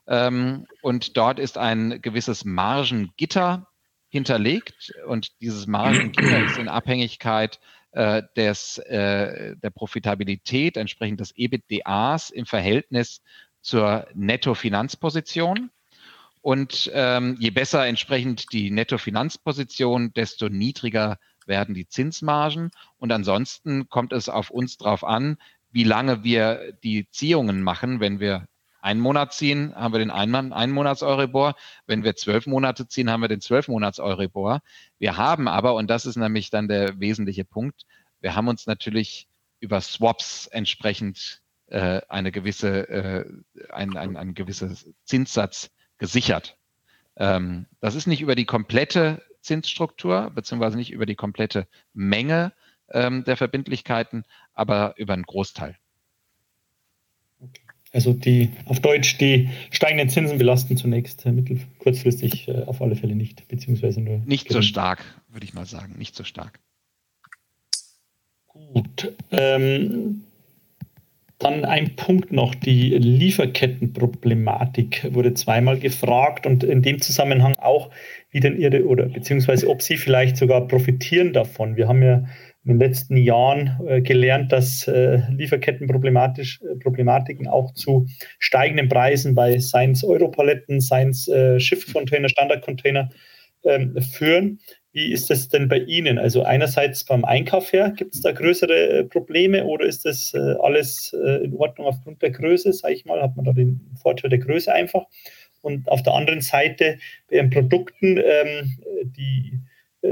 Und dort ist ein gewisses Margengitter hinterlegt. Und dieses Margengitter ist in Abhängigkeit des, der Profitabilität, entsprechend des E B I T D As im Verhältnis zur Nettofinanzposition. Und je besser entsprechend die Nettofinanzposition, desto niedriger werden die Zinsmargen. Und ansonsten kommt es auf uns drauf an, wie lange wir die Ziehungen machen. Wenn wir einen Monat ziehen, haben wir den Einmonats-Euribor. Wenn wir zwölf Monate ziehen, haben wir den Zwölfmonats-Euribor. Wir haben aber, und das ist nämlich dann der wesentliche Punkt, wir haben uns natürlich über Swaps entsprechend äh, eine gewisse, äh, ein, ein, ein gewisser Zinssatz gesichert. Ähm, das ist nicht über die komplette Zinsstruktur, beziehungsweise nicht über die komplette Menge der Verbindlichkeiten, aber über einen Großteil. Also die, auf Deutsch, die steigenden Zinsen belasten zunächst mittel- kurzfristig äh, auf alle Fälle nicht, beziehungsweise nur... Nicht gering. So stark, würde ich mal sagen, nicht so stark. Gut. Ähm, dann ein Punkt noch, die Lieferkettenproblematik wurde zweimal gefragt und in dem Zusammenhang auch, wie denn Ihre, oder beziehungsweise ob Sie vielleicht sogar profitieren davon. Wir haben ja in den letzten Jahren äh, gelernt, dass äh, Lieferkettenproblematiken äh, auch zu steigenden Preisen bei seien's Europaletten, seien's äh, Schiffcontainer, Standardcontainer ähm, führen. Wie ist das denn bei Ihnen? Also einerseits beim Einkauf her, gibt es da größere äh, Probleme oder ist das äh, alles äh, in Ordnung aufgrund der Größe? Sag ich mal, hat man da den Vorteil der Größe einfach. Und auf der anderen Seite bei den Produkten, ähm, die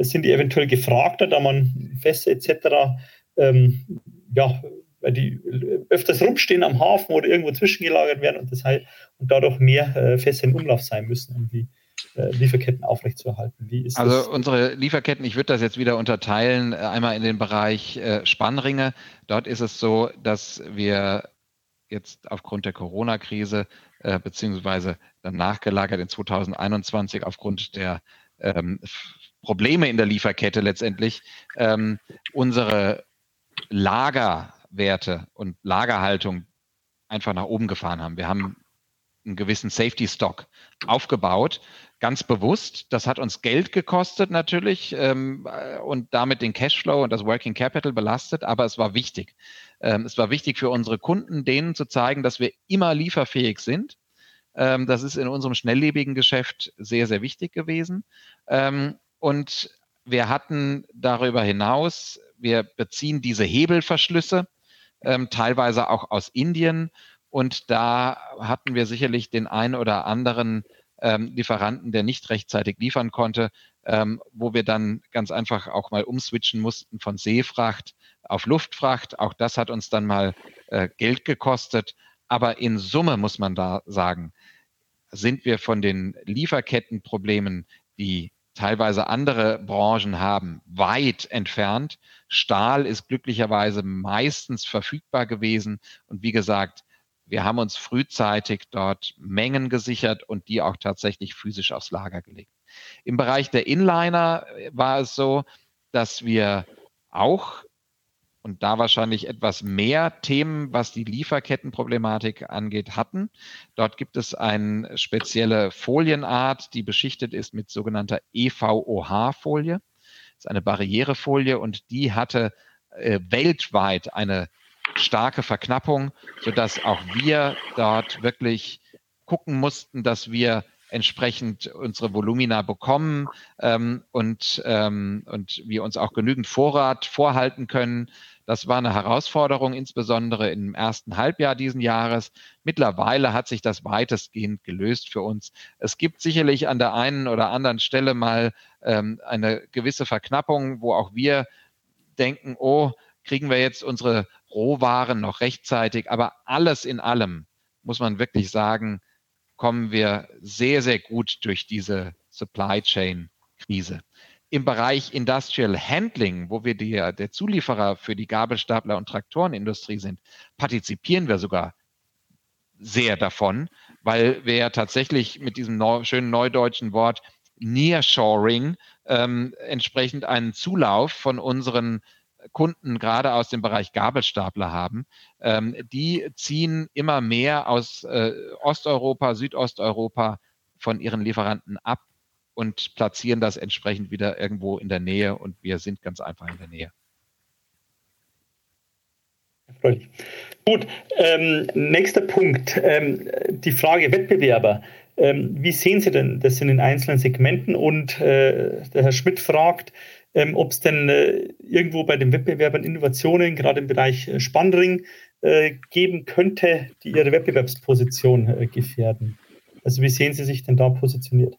sind die eventuell gefragter, da man Fässer et cetera, ähm, ja, weil die öfters rumstehen am Hafen oder irgendwo zwischengelagert werden und, das halt, und dadurch mehr äh, Fässer in Umlauf sein müssen, um die äh, Lieferketten aufrechtzuerhalten. Wie ist also das? Unsere Lieferketten, ich würde das jetzt wieder unterteilen, einmal in den Bereich äh, Spannringe. Dort ist es so, dass wir jetzt aufgrund der Corona-Krise äh, beziehungsweise dann nachgelagert in zweitausendeinundzwanzig aufgrund der ähm, Probleme in der Lieferkette letztendlich ähm, unsere Lagerwerte und Lagerhaltung einfach nach oben gefahren haben. Wir haben einen gewissen Safety-Stock aufgebaut, ganz bewusst. Das hat uns Geld gekostet natürlich ähm, und damit den Cashflow und das Working Capital belastet, aber es war wichtig. Ähm, es war wichtig für unsere Kunden, denen zu zeigen, dass wir immer lieferfähig sind. Ähm, das ist in unserem schnelllebigen Geschäft sehr, sehr wichtig gewesen. Ähm, und wir hatten darüber hinaus, wir beziehen diese Hebelverschlüsse, ähm, teilweise auch aus Indien. Und da hatten wir sicherlich den einen oder anderen ähm, Lieferanten, der nicht rechtzeitig liefern konnte, ähm, wo wir dann ganz einfach auch mal umswitchen mussten von Seefracht auf Luftfracht. Auch das hat uns dann mal äh, Geld gekostet. Aber in Summe muss man da sagen, sind wir von den Lieferkettenproblemen, die teilweise andere Branchen haben, weit entfernt. Stahl ist glücklicherweise meistens verfügbar gewesen. Und wie gesagt, wir haben uns frühzeitig dort Mengen gesichert und die auch tatsächlich physisch aufs Lager gelegt. Im Bereich der Inliner war es so, dass wir auch, und da wahrscheinlich etwas mehr Themen, was die Lieferkettenproblematik angeht, hatten. Dort gibt es eine spezielle Folienart, die beschichtet ist mit sogenannter E V O H-Folie. Das ist eine Barrierefolie und die hatte äh, weltweit eine starke Verknappung, sodass auch wir dort wirklich gucken mussten, dass wir entsprechend unsere Volumina bekommen ähm, und, ähm, und wir uns auch genügend Vorrat vorhalten können. Das war eine Herausforderung, insbesondere im ersten Halbjahr diesen Jahres. Mittlerweile hat sich das weitestgehend gelöst für uns. Es gibt sicherlich an der einen oder anderen Stelle mal ähm, eine gewisse Verknappung, wo auch wir denken, oh, kriegen wir jetzt unsere Rohwaren noch rechtzeitig. Aber alles in allem, muss man wirklich sagen, kommen wir sehr, sehr gut durch diese Supply Chain-Krise. Im Bereich Industrial Handling, wo wir die, der Zulieferer für die Gabelstapler- und Traktorenindustrie sind, partizipieren wir sogar sehr davon, weil wir ja tatsächlich mit diesem neu, schönen neudeutschen Wort Nearshoring ähm, entsprechend einen Zulauf von unseren Kunden gerade aus dem Bereich Gabelstapler haben, ähm, die ziehen immer mehr aus äh, Osteuropa, Südosteuropa von ihren Lieferanten ab und platzieren das entsprechend wieder irgendwo in der Nähe und wir sind ganz einfach in der Nähe. Gut, ähm, nächster Punkt, ähm, die Frage Wettbewerber. Ähm, wie sehen Sie denn das in den einzelnen Segmenten? Und äh, der Herr Schmidt fragt, Ähm, ob es denn äh, irgendwo bei den Wettbewerbern Innovationen, gerade im Bereich äh, Spannring, äh, geben könnte, die ihre Wettbewerbsposition äh, gefährden. Also wie sehen Sie sich denn da positioniert?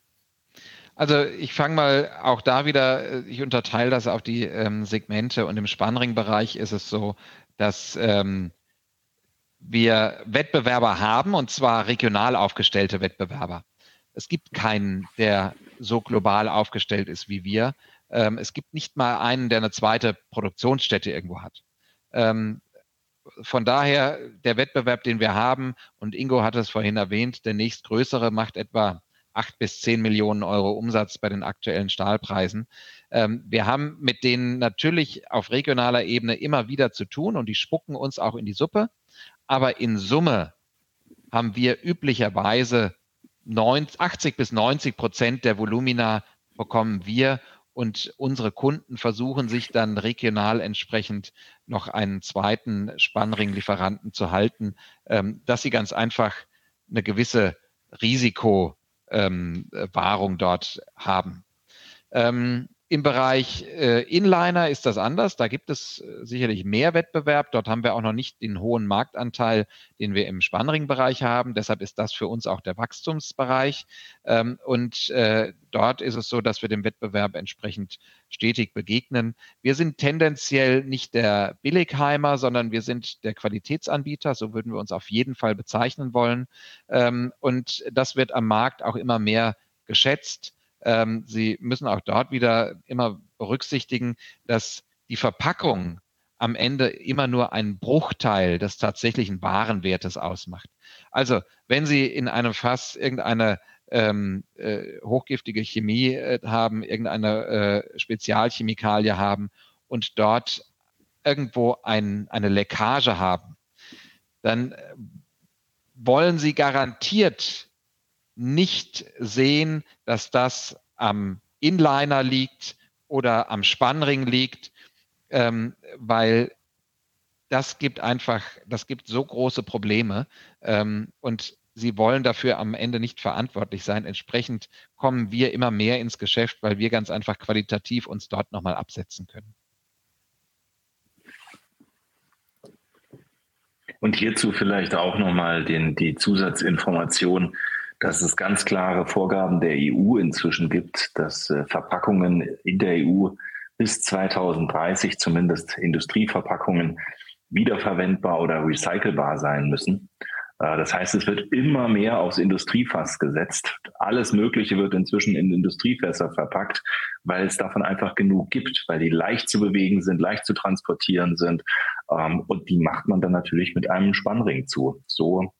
Also ich fange mal auch da wieder, ich unterteile das auf die ähm, Segmente und im Spannring-Bereich ist es so, dass ähm, wir Wettbewerber haben und zwar regional aufgestellte Wettbewerber. Es gibt keinen, der so global aufgestellt ist wie wir. Es gibt nicht mal einen, der eine zweite Produktionsstätte irgendwo hat. Von daher der Wettbewerb, den wir haben, und Ingo hat es vorhin erwähnt, der nächstgrößere macht etwa acht bis zehn Millionen Euro Umsatz bei den aktuellen Stahlpreisen. Wir haben mit denen natürlich auf regionaler Ebene immer wieder zu tun und die spucken uns auch in die Suppe. Aber in Summe haben wir üblicherweise achtzig bis neunzig Prozent der Volumina bekommen wir. Und unsere Kunden versuchen sich dann regional entsprechend noch einen zweiten Spannringlieferanten zu halten, ähm, dass sie ganz einfach eine gewisse Risikowahrung ähm, dort haben. Ähm, im Bereich äh, Inliner ist das anders. Da gibt es sicherlich mehr Wettbewerb. Dort haben wir auch noch nicht den hohen Marktanteil, den wir im Spannringbereich haben. Deshalb ist das für uns auch der Wachstumsbereich. Ähm, und äh, dort ist es so, dass wir dem Wettbewerb entsprechend stetig begegnen. Wir sind tendenziell nicht der Billigheimer, sondern wir sind der Qualitätsanbieter. So würden wir uns auf jeden Fall bezeichnen wollen. Ähm, und das wird am Markt auch immer mehr geschätzt. Sie müssen auch dort wieder immer berücksichtigen, dass die Verpackung am Ende immer nur einen Bruchteil des tatsächlichen Warenwertes ausmacht. Also wenn Sie in einem Fass irgendeine ähm, äh, hochgiftige Chemie äh, haben, irgendeine äh, Spezialchemikalie haben und dort irgendwo ein, eine Leckage haben, dann wollen Sie garantiert nicht sehen, dass das am Inliner liegt oder am Spannring liegt, ähm, weil das gibt einfach, das gibt so große Probleme ähm, und Sie wollen dafür am Ende nicht verantwortlich sein. Entsprechend kommen wir immer mehr ins Geschäft, weil wir ganz einfach qualitativ uns dort nochmal absetzen können. Und hierzu vielleicht auch nochmal die Zusatzinformation, dass es ganz klare Vorgaben der E U inzwischen gibt, dass äh, Verpackungen in der E U bis zweitausenddreißig, zumindest Industrieverpackungen, wiederverwendbar oder recycelbar sein müssen. Äh, das heißt, es wird immer mehr aufs Industriefass gesetzt. Alles Mögliche wird inzwischen in Industriefässer verpackt, weil es davon einfach genug gibt, weil die leicht zu bewegen sind, leicht zu transportieren sind. Ähm, und die macht man dann natürlich mit einem Spannring zu. So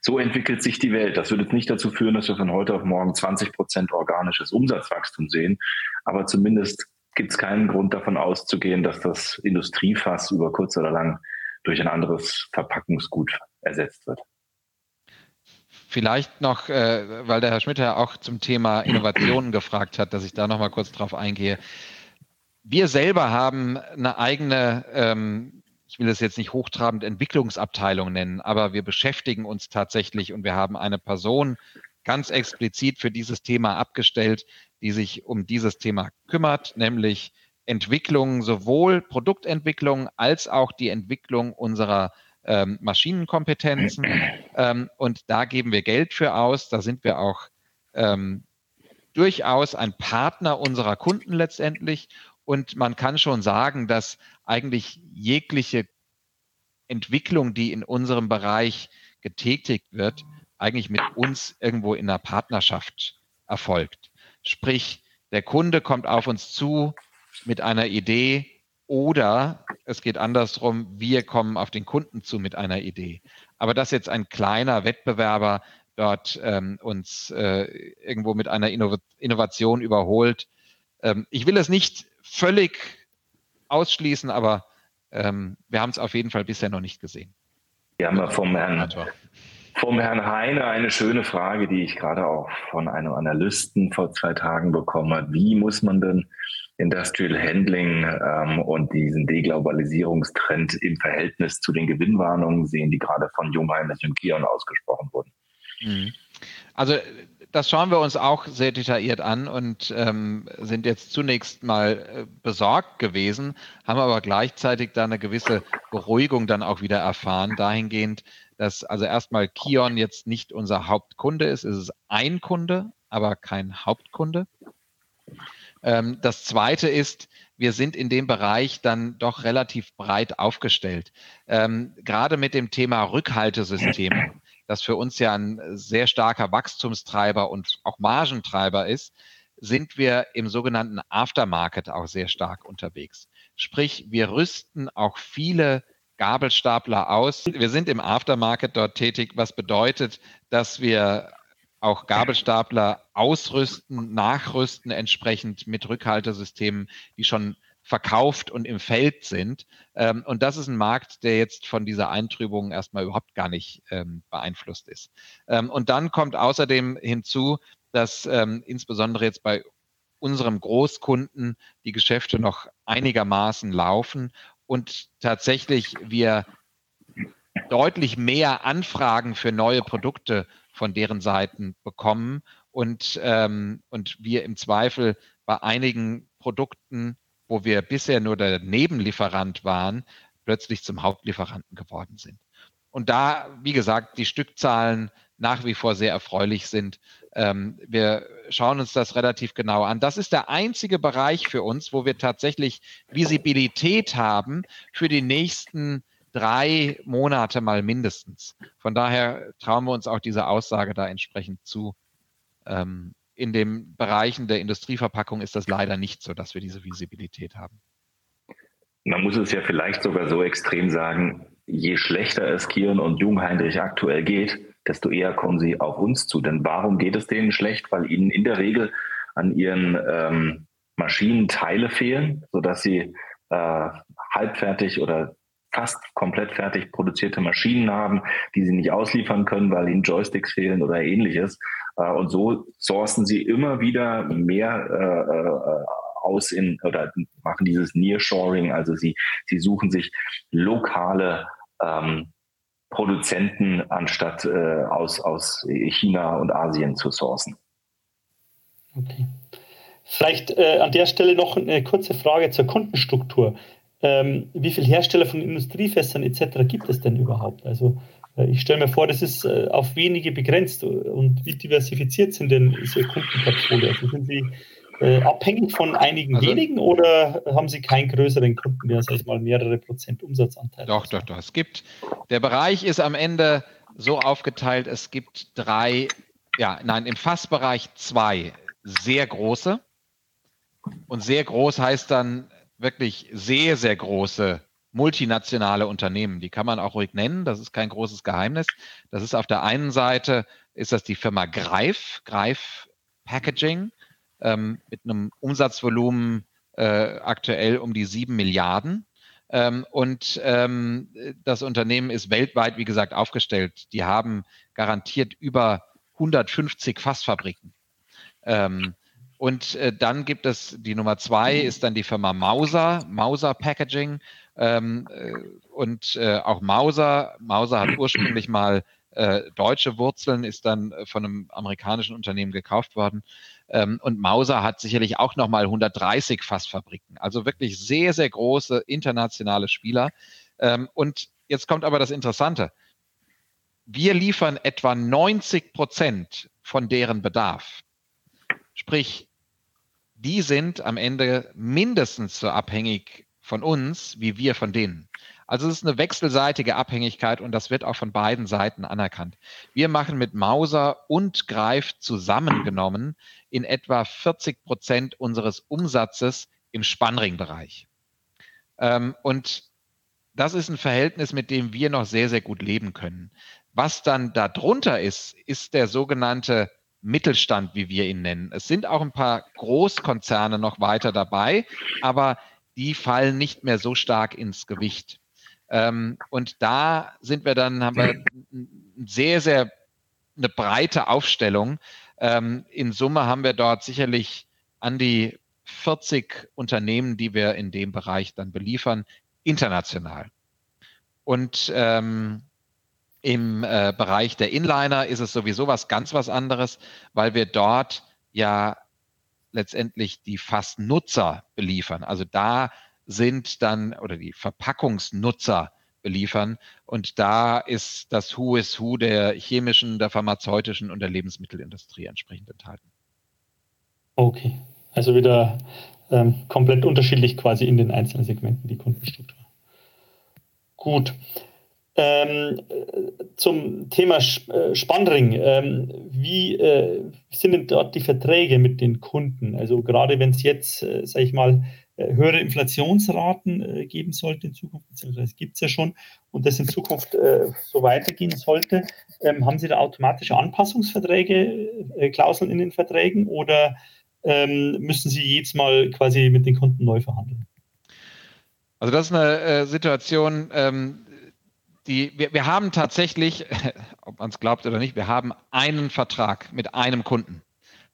So entwickelt sich die Welt. Das wird jetzt nicht dazu führen, dass wir von heute auf morgen zwanzig Prozent organisches Umsatzwachstum sehen. Aber zumindest gibt es keinen Grund davon auszugehen, dass das Industriefass über kurz oder lang durch ein anderes Verpackungsgut ersetzt wird. Vielleicht noch, äh, weil der Herr Schmidt ja auch zum Thema Innovationen gefragt hat, dass ich da noch mal kurz drauf eingehe. Wir selber haben eine eigene ähm, ich will das jetzt nicht hochtrabend Entwicklungsabteilung nennen, aber wir beschäftigen uns tatsächlich und wir haben eine Person ganz explizit für dieses Thema abgestellt, die sich um dieses Thema kümmert, nämlich Entwicklung, sowohl Produktentwicklung als auch die Entwicklung unserer ähm, Maschinenkompetenzen. Ähm, und da geben wir Geld für aus. Da sind wir auch ähm, durchaus ein Partner unserer Kunden letztendlich. Und man kann schon sagen, dass eigentlich jegliche Entwicklung, die in unserem Bereich getätigt wird, eigentlich mit uns irgendwo in einer Partnerschaft erfolgt. Sprich, der Kunde kommt auf uns zu mit einer Idee oder es geht andersrum, wir kommen auf den Kunden zu mit einer Idee. Aber dass jetzt ein kleiner Wettbewerber dort ähm, uns äh, irgendwo mit einer Innov- Innovation überholt, ähm, ich will es nicht völlig ausschließen, aber ähm, wir haben es auf jeden Fall bisher noch nicht gesehen. Wir haben ja vom Herrn, vom Herrn Heine eine schöne Frage, die ich gerade auch von einem Analysten vor zwei Tagen bekommen habe. Wie muss man denn Industrial Handling ähm, und diesen Deglobalisierungstrend im Verhältnis zu den Gewinnwarnungen sehen, die gerade von Jungheinrich und Kion ausgesprochen wurden? Mhm. Also das schauen wir uns auch sehr detailliert an und ähm, sind jetzt zunächst mal äh, besorgt gewesen, haben aber gleichzeitig da eine gewisse Beruhigung dann auch wieder erfahren, dahingehend, dass also erstmal Kion jetzt nicht unser Hauptkunde ist. Es ist ein Kunde, aber kein Hauptkunde. Ähm, das Zweite ist, wir sind in dem Bereich dann doch relativ breit aufgestellt. Ähm, gerade mit dem Thema Rückhaltesysteme, das für uns ja ein sehr starker Wachstumstreiber und auch Margentreiber ist, sind wir im sogenannten Aftermarket auch sehr stark unterwegs. Sprich, wir rüsten auch viele Gabelstapler aus. Wir sind im Aftermarket dort tätig, was bedeutet, dass wir auch Gabelstapler ausrüsten, nachrüsten entsprechend mit Rückhaltesystemen, die schon verkauft und im Feld sind. Und das ist ein Markt, der jetzt von dieser Eintrübung erstmal überhaupt gar nicht beeinflusst ist. Und dann kommt außerdem hinzu, dass insbesondere jetzt bei unserem Großkunden die Geschäfte noch einigermaßen laufen und tatsächlich wir deutlich mehr Anfragen für neue Produkte von deren Seiten bekommen und, und wir im Zweifel bei einigen Produkten, wo wir bisher nur der Nebenlieferant waren, plötzlich zum Hauptlieferanten geworden sind. Und da, wie gesagt, die Stückzahlen nach wie vor sehr erfreulich sind. Ähm, wir schauen uns das relativ genau an. Das ist der einzige Bereich für uns, wo wir tatsächlich Visibilität haben für die nächsten drei Monate mal mindestens. Von daher trauen wir uns auch diese Aussage da entsprechend zu. Ähm, In den Bereichen der Industrieverpackung ist das leider nicht so, dass wir diese Visibilität haben. Man muss es ja vielleicht sogar so extrem sagen, je schlechter es Kion und Jungheinrich aktuell geht, desto eher kommen sie auf uns zu. Denn warum geht es denen schlecht? Weil ihnen in der Regel an ihren ähm, Maschinen Teile fehlen, sodass sie äh, halbfertig oder fast komplett fertig produzierte Maschinen haben, die sie nicht ausliefern können, weil ihnen Joysticks fehlen oder ähnliches. Äh, und so sourcen sie immer wieder mehr äh, aus in oder machen dieses Nearshoring. Also sie, sie suchen sich lokale ähm, Produzenten, anstatt äh, aus, aus China und Asien zu sourcen. Okay. Vielleicht äh, an der Stelle noch eine kurze Frage zur Kundenstruktur. Ähm, wie viele Hersteller von Industriefässern et cetera gibt es denn überhaupt? Also äh, ich stelle mir vor, das ist äh, auf wenige begrenzt. Und wie diversifiziert sind denn diese Kundenportfolio? Also sind Sie äh, abhängig von einigen also, wenigen oder haben Sie keinen größeren Kunden mehr, sag ich mal, mehrere Prozent Umsatzanteil? Doch, doch, doch. Es gibt, der Bereich ist am Ende so aufgeteilt, es gibt drei, ja, nein, im Fassbereich zwei sehr große. Und sehr groß heißt dann wirklich sehr, sehr große multinationale Unternehmen. Die kann man auch ruhig nennen, das ist kein großes Geheimnis. Das ist auf der einen Seite, ist das die Firma Greif, Greif Packaging, ähm, mit einem Umsatzvolumen äh, aktuell um die sieben Milliarden. Ähm, und ähm, das Unternehmen ist weltweit, wie gesagt, aufgestellt. Die haben garantiert über hundertfünfzig Fassfabriken. Ähm, Und äh, dann gibt es die Nummer zwei, ist dann die Firma Mauser, Mauser Packaging. Ähm, äh, und äh, auch Mauser, Mauser hat ursprünglich mal äh, deutsche Wurzeln, ist dann äh, von einem amerikanischen Unternehmen gekauft worden. Ähm, und Mauser hat sicherlich auch nochmal hundertdreißig Fassfabriken. Also wirklich sehr, sehr große internationale Spieler. Ähm, und jetzt kommt aber das Interessante. Wir liefern etwa neunzig Prozent von deren Bedarf. Sprich, die sind am Ende mindestens so abhängig von uns, wie wir von denen. Also es ist eine wechselseitige Abhängigkeit und das wird auch von beiden Seiten anerkannt. Wir machen mit Mauser und Greif zusammengenommen in etwa vierzig Prozent unseres Umsatzes im Spannring-Bereich. Und das ist ein Verhältnis, mit dem wir noch sehr, sehr gut leben können. Was dann darunter ist, ist der sogenannte Mittelstand, wie wir ihn nennen. Es sind auch ein paar Großkonzerne noch weiter dabei, aber die fallen nicht mehr so stark ins Gewicht. Ähm, und da sind wir dann, haben wir sehr, sehr eine breite Aufstellung. Ähm, in Summe haben wir dort sicherlich an die vierzig Unternehmen, die wir in dem Bereich dann beliefern, international. Und ähm, Im äh, Bereich der Inliner ist es sowieso was ganz was anderes, weil wir dort ja letztendlich die Fassnutzer beliefern. Also da sind dann, oder die Verpackungsnutzer beliefern. Und da ist das Who is Who der chemischen, der pharmazeutischen und der Lebensmittelindustrie entsprechend enthalten. Okay, also wieder ähm, komplett unterschiedlich quasi in den einzelnen Segmenten die Kundenstruktur. Gut. Ähm, zum Thema Spannring, ähm, wie äh, sind denn dort die Verträge mit den Kunden? Also gerade wenn es jetzt, äh, sage ich mal, äh, höhere Inflationsraten äh, geben sollte in Zukunft, beziehungsweise gibt es ja schon, und das in Zukunft äh, so weitergehen sollte, ähm, haben Sie da automatische Anpassungsverträge, äh, Klauseln in den Verträgen oder ähm, müssen Sie jedes Mal quasi mit den Kunden neu verhandeln? Also das ist eine äh, Situation, ähm Die, wir, wir haben tatsächlich, ob man es glaubt oder nicht, wir haben einen Vertrag mit einem Kunden.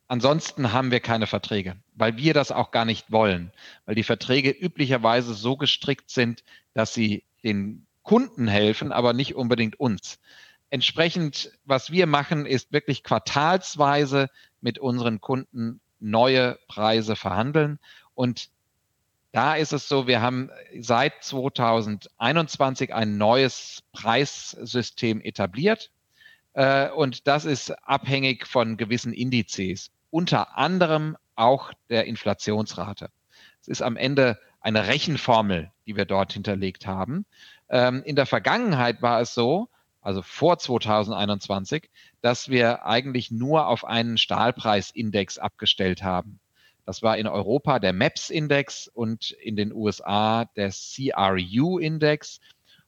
Ansonsten haben wir keine Verträge, weil wir das auch gar nicht wollen, weil die Verträge üblicherweise so gestrickt sind, dass sie den Kunden helfen, aber nicht unbedingt uns. Entsprechend, was wir machen, ist wirklich quartalsweise mit unseren Kunden neue Preise verhandeln. Und da ist es so, wir haben seit zweitausendeinundzwanzig ein neues Preissystem etabliert äh, und das ist abhängig von gewissen Indizes, unter anderem auch der Inflationsrate. Es ist am Ende eine Rechenformel, die wir dort hinterlegt haben. Ähm, in der Vergangenheit war es so, also vor zweitausendeinundzwanzig, dass wir eigentlich nur auf einen Stahlpreisindex abgestellt haben. Das war in Europa der MAPS-Index und in den U S A der C R U-Index.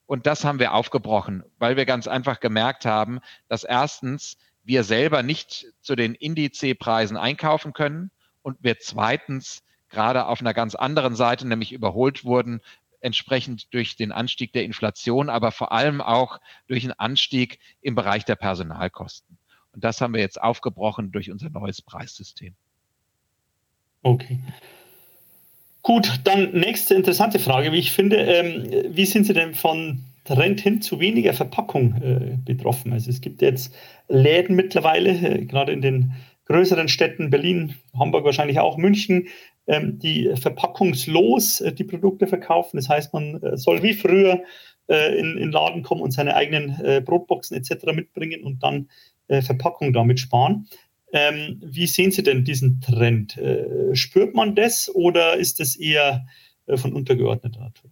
Und das haben wir aufgebrochen, weil wir ganz einfach gemerkt haben, dass erstens wir selber nicht zu den Indizpreisen einkaufen können und wir zweitens gerade auf einer ganz anderen Seite, nämlich überholt wurden, entsprechend durch den Anstieg der Inflation, aber vor allem auch durch einen Anstieg im Bereich der Personalkosten. Und das haben wir jetzt aufgebrochen durch unser neues Preissystem. Okay. Gut, dann nächste interessante Frage, wie ich finde. Ähm, wie sind Sie denn von Trend hin zu weniger Verpackung äh, betroffen? Also es gibt jetzt Läden mittlerweile, äh, gerade in den größeren Städten, Berlin, Hamburg wahrscheinlich auch, München, ähm, die verpackungslos äh, die Produkte verkaufen. Das heißt, man äh, soll wie früher äh, in den Laden kommen und seine eigenen äh, Brotboxen et cetera mitbringen und dann äh, Verpackung damit sparen. Ähm, wie sehen Sie denn diesen Trend? Äh, spürt man das oder ist das eher äh, von untergeordneter Natur?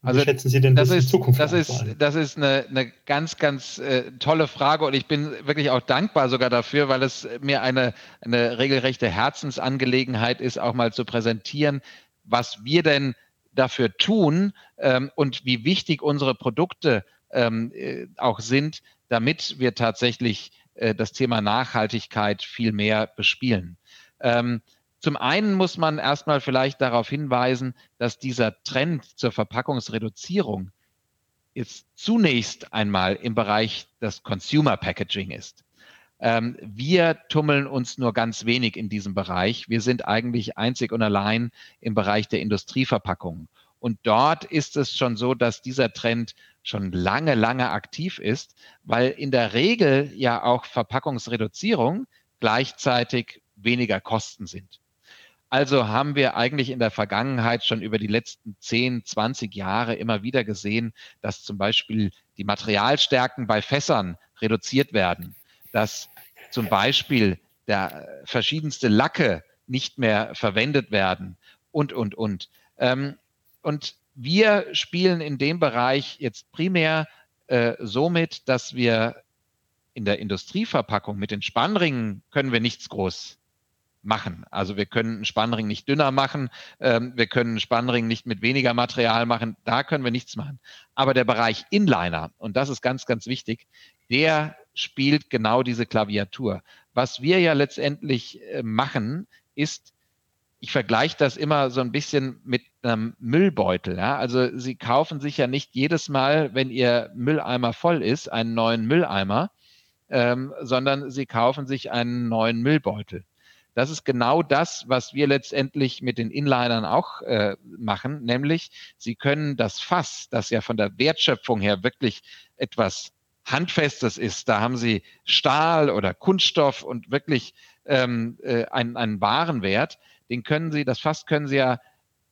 Wie also schätzen Sie denn das, das ist, in Zukunft? Das ist, das ist eine, eine ganz, ganz äh, tolle Frage und ich bin wirklich auch dankbar sogar dafür, weil es mir eine, eine regelrechte Herzensangelegenheit ist, auch mal zu präsentieren, was wir denn dafür tun ähm, und wie wichtig unsere Produkte ähm, äh, auch sind, damit wir tatsächlich das Thema Nachhaltigkeit viel mehr bespielen. Ähm, zum einen muss man erstmal vielleicht darauf hinweisen, dass dieser Trend zur Verpackungsreduzierung jetzt zunächst einmal im Bereich des Consumer Packaging ist. Ähm, wir tummeln uns nur ganz wenig in diesem Bereich. Wir sind eigentlich einzig und allein im Bereich der Industrieverpackungen. Und dort ist es schon so, dass dieser Trend schon lange, lange aktiv ist, weil in der Regel ja auch Verpackungsreduzierung gleichzeitig weniger Kosten sind. Also haben wir eigentlich in der Vergangenheit schon über die letzten zehn, zwanzig Jahre immer wieder gesehen, dass zum Beispiel die Materialstärken bei Fässern reduziert werden, dass zum Beispiel der verschiedenste Lacke nicht mehr verwendet werden und, und, und. Ähm, Und wir spielen in dem Bereich jetzt primär äh, so mit, dass wir in der Industrieverpackung mit den Spannringen können wir nichts groß machen. Also wir können einen Spannring nicht dünner machen, ähm, wir können einen Spannring nicht mit weniger Material machen, da können wir nichts machen. Aber der Bereich Inliner, und das ist ganz, ganz wichtig, der spielt genau diese Klaviatur. Was wir ja letztendlich äh, machen, ist, ich vergleiche das immer so ein bisschen mit einem Müllbeutel. Ja? Also Sie kaufen sich ja nicht jedes Mal, wenn Ihr Mülleimer voll ist, einen neuen Mülleimer, ähm, sondern Sie kaufen sich einen neuen Müllbeutel. Das ist genau das, was wir letztendlich mit den Inlinern auch äh, machen, nämlich Sie können das Fass, das ja von der Wertschöpfung her wirklich etwas Handfestes ist, da haben Sie Stahl oder Kunststoff und wirklich ähm, äh, einen, einen Warenwert, den können Sie, das Fass können Sie ja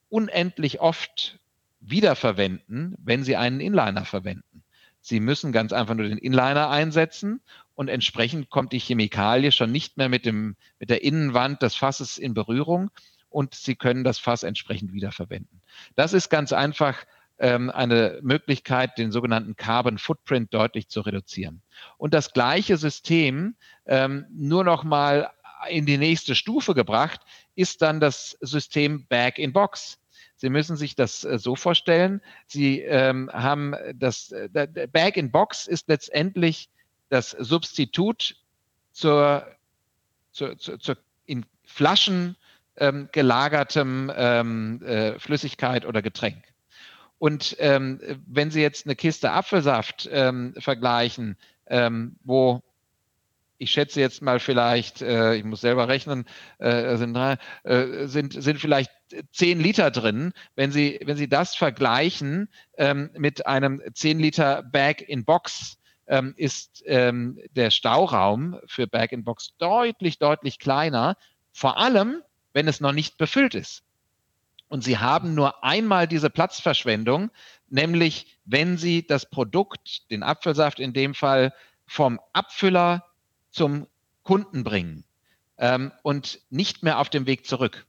unendlich oft wiederverwenden, wenn Sie einen Inliner verwenden. Sie müssen ganz einfach nur den Inliner einsetzen und entsprechend kommt die Chemikalie schon nicht mehr mit dem, mit der Innenwand des Fasses in Berührung und Sie können das Fass entsprechend wiederverwenden. Das ist ganz einfach ähm, eine Möglichkeit, den sogenannten Carbon Footprint deutlich zu reduzieren. Und das gleiche System ähm, nur noch mal in die nächste Stufe gebracht, ist dann das System Bag in Box. Sie müssen sich das so vorstellen, Sie ähm, haben das der, der Bag in Box ist letztendlich das Substitut zur, zur, zur, zur in Flaschen ähm, gelagertem ähm, äh, Flüssigkeit oder Getränk. Und ähm, wenn Sie jetzt eine Kiste Apfelsaft ähm, vergleichen, ähm, wo ich schätze jetzt mal vielleicht, äh, ich muss selber rechnen, äh, sind, äh, sind, sind vielleicht zehn Liter drin. Wenn Sie, wenn Sie das vergleichen ähm, mit einem zehn Liter Bag in Box, ähm, ist ähm, der Stauraum für Bag in Box deutlich, deutlich kleiner, vor allem, wenn es noch nicht befüllt ist. Und Sie haben nur einmal diese Platzverschwendung, nämlich wenn Sie das Produkt, den Apfelsaft in dem Fall, vom Abfüller zum Kunden bringen ähm, und nicht mehr auf dem Weg zurück.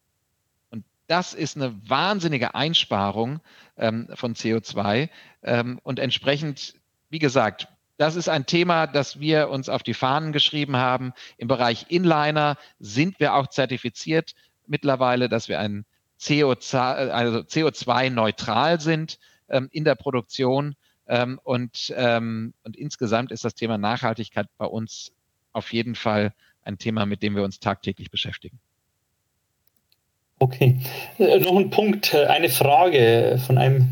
Und das ist eine wahnsinnige Einsparung ähm, von C O zwei ähm, und entsprechend, wie gesagt, das ist ein Thema, das wir uns auf die Fahnen geschrieben haben. Im Bereich Inliner sind wir auch zertifiziert mittlerweile, dass wir ein C O zwei, also C O zwei neutral sind ähm, in der Produktion. Ähm, und, ähm, und insgesamt ist das Thema Nachhaltigkeit bei uns auf jeden Fall ein Thema, mit dem wir uns tagtäglich beschäftigen. Okay. Äh, noch ein Punkt, eine Frage von einem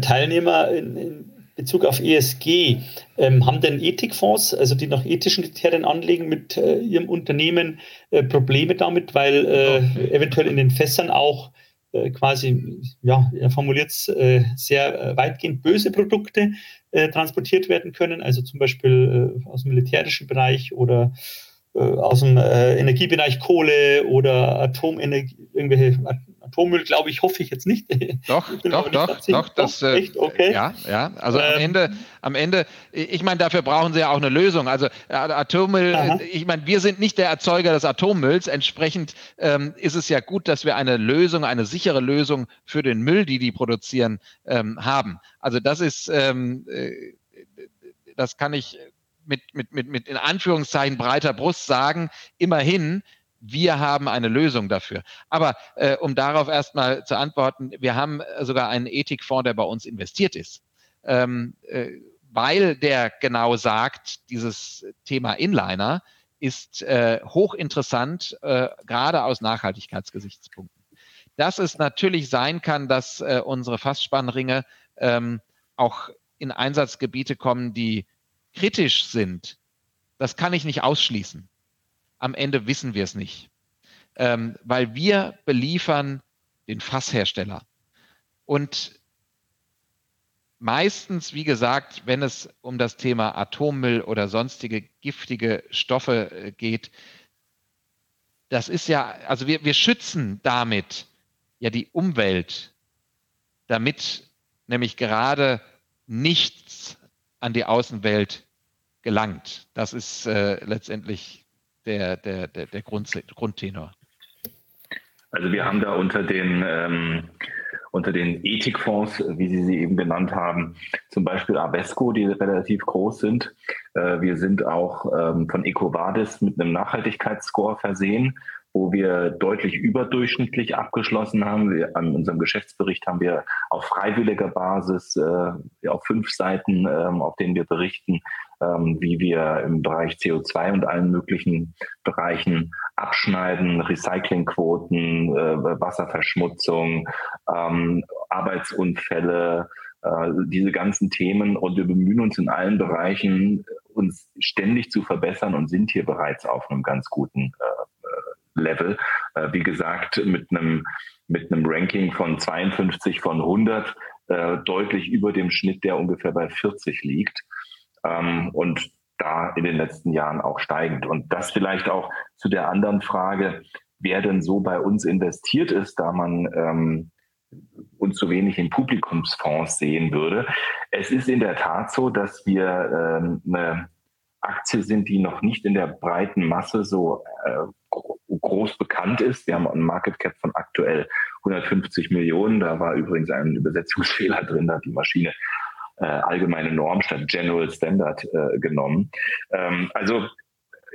Teilnehmer in, in Bezug auf E S G. Ähm, haben denn Ethikfonds, also die nach ethischen Kriterien anlegen, mit äh, ihrem Unternehmen äh, Probleme damit, weil äh, okay. eventuell in den Fässern auch äh, quasi, ja, er formuliert es, äh, sehr weitgehend böse Produkte äh, transportiert werden können, also zum Beispiel äh, aus dem militärischen Bereich oder äh, aus dem äh, Energiebereich Kohle oder Atomenergie, irgendwelche Atommüll, glaube ich, hoffe ich jetzt nicht. Doch, doch, nicht doch, doch, das, doch, echt? Okay. Ja, ja. Also ähm, am Ende, am Ende, ich meine, dafür brauchen sie ja auch eine Lösung. Also Atommüll, aha. ich meine, wir sind nicht der Erzeuger des Atommülls. Entsprechend ähm, ist es ja gut, dass wir eine Lösung, eine sichere Lösung für den Müll, die die produzieren, ähm, haben. Also das ist, ähm, äh, das kann ich mit, mit, mit, mit in Anführungszeichen breiter Brust sagen, immerhin, wir haben eine Lösung dafür. Aber äh, um darauf erstmal zu antworten, wir haben sogar einen Ethikfonds, der bei uns investiert ist, ähm, äh, weil der genau sagt, dieses Thema Inliner ist äh, hochinteressant, äh, gerade aus Nachhaltigkeitsgesichtspunkten. Dass es natürlich sein kann, dass äh, unsere Fasspannringe ähm, auch in Einsatzgebiete kommen, die kritisch sind, das kann ich nicht ausschließen. Am Ende wissen wir es nicht, ähm, weil wir beliefern den Fasshersteller. Und meistens, wie gesagt, wenn es um das Thema Atommüll oder sonstige giftige Stoffe geht, das ist ja, also wir, wir schützen damit ja die Umwelt, damit nämlich gerade nichts an die Außenwelt gelangt. Das ist äh, letztendlich Der, der, der, der Grund, Grundtenor. Also wir haben da unter den, ähm, unter den Ethikfonds, wie Sie sie eben genannt haben, zum Beispiel Abesco, die relativ groß sind. Äh, wir sind auch ähm, von EcoVadis mit einem Nachhaltigkeitsscore versehen, wo wir deutlich überdurchschnittlich abgeschlossen haben. Wir, an unserem Geschäftsbericht haben wir auf freiwilliger Basis äh, auf fünf Seiten, äh, auf denen wir berichten, wie wir im Bereich C O zwei und allen möglichen Bereichen abschneiden, Recyclingquoten, Wasserverschmutzung, Arbeitsunfälle, diese ganzen Themen. Und wir bemühen uns in allen Bereichen, uns ständig zu verbessern und sind hier bereits auf einem ganz guten Level. Wie gesagt, mit einem, mit einem Ranking von zweiundfünfzig von hundert, deutlich über dem Schnitt, der ungefähr bei vierzig liegt. Ähm, und da in den letzten Jahren auch steigend. Und das vielleicht auch zu der anderen Frage, wer denn so bei uns investiert ist, da man ähm, uns so wenig in Publikumsfonds sehen würde. Es ist in der Tat so, dass wir ähm, eine Aktie sind, die noch nicht in der breiten Masse so äh, groß bekannt ist. Wir haben einen Market Cap von aktuell hundertfünfzig Millionen. Da war übrigens ein Übersetzungsfehler drin, da hat die Maschine Äh, allgemeine Norm statt General Standard äh, genommen. Ähm, also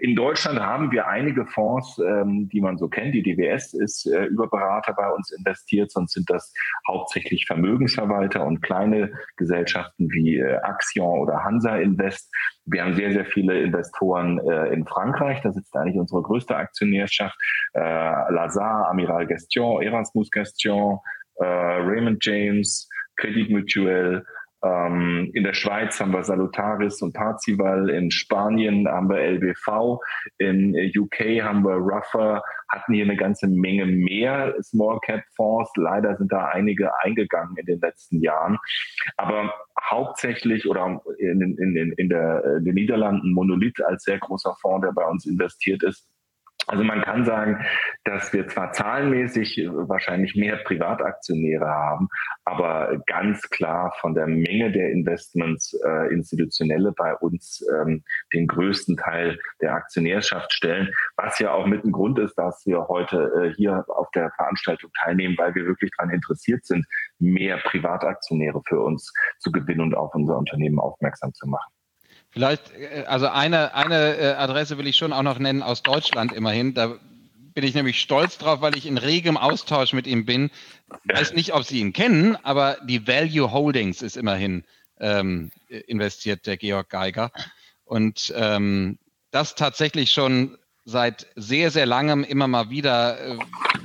in Deutschland haben wir einige Fonds, ähm, die man so kennt. Die D W S ist äh, über Berater bei uns investiert, sonst sind das hauptsächlich Vermögensverwalter und kleine Gesellschaften wie äh, Axion oder Hansa Invest. Wir haben sehr, sehr viele Investoren äh, in Frankreich. Da sitzt eigentlich unsere größte Aktionärschaft. Äh, Lazare, Amiral Gestion, Erasmus Gestion, äh, Raymond James, Crédit Mutuel. In der Schweiz haben wir Salutaris und Parzival, in Spanien haben wir L B V, in U K haben wir Ruffer, hatten hier eine ganze Menge mehr Small-Cap-Fonds. Leider sind da einige eingegangen in den letzten Jahren. Aber hauptsächlich oder in, in, in, in, der, in den Niederlanden Monolith als sehr großer Fonds, der bei uns investiert ist. Also man kann sagen, dass wir zwar zahlenmäßig wahrscheinlich mehr Privataktionäre haben, aber ganz klar von der Menge der Investments äh, institutionelle bei uns ähm, den größten Teil der Aktionärschaft stellen, was ja auch mit ein Grund ist, dass wir heute äh, hier auf der Veranstaltung teilnehmen, weil wir wirklich daran interessiert sind, mehr Privataktionäre für uns zu gewinnen und auf unser Unternehmen aufmerksam zu machen. Vielleicht, also eine, eine Adresse will ich schon auch noch nennen aus Deutschland immerhin. Da bin ich nämlich stolz drauf, weil ich in regem Austausch mit ihm bin. Ich weiß nicht, ob Sie ihn kennen, aber die Value Holdings ist immerhin ähm, investiert, der Georg Geiger. Und ähm, das tatsächlich schon seit sehr, sehr langem immer mal wieder, äh,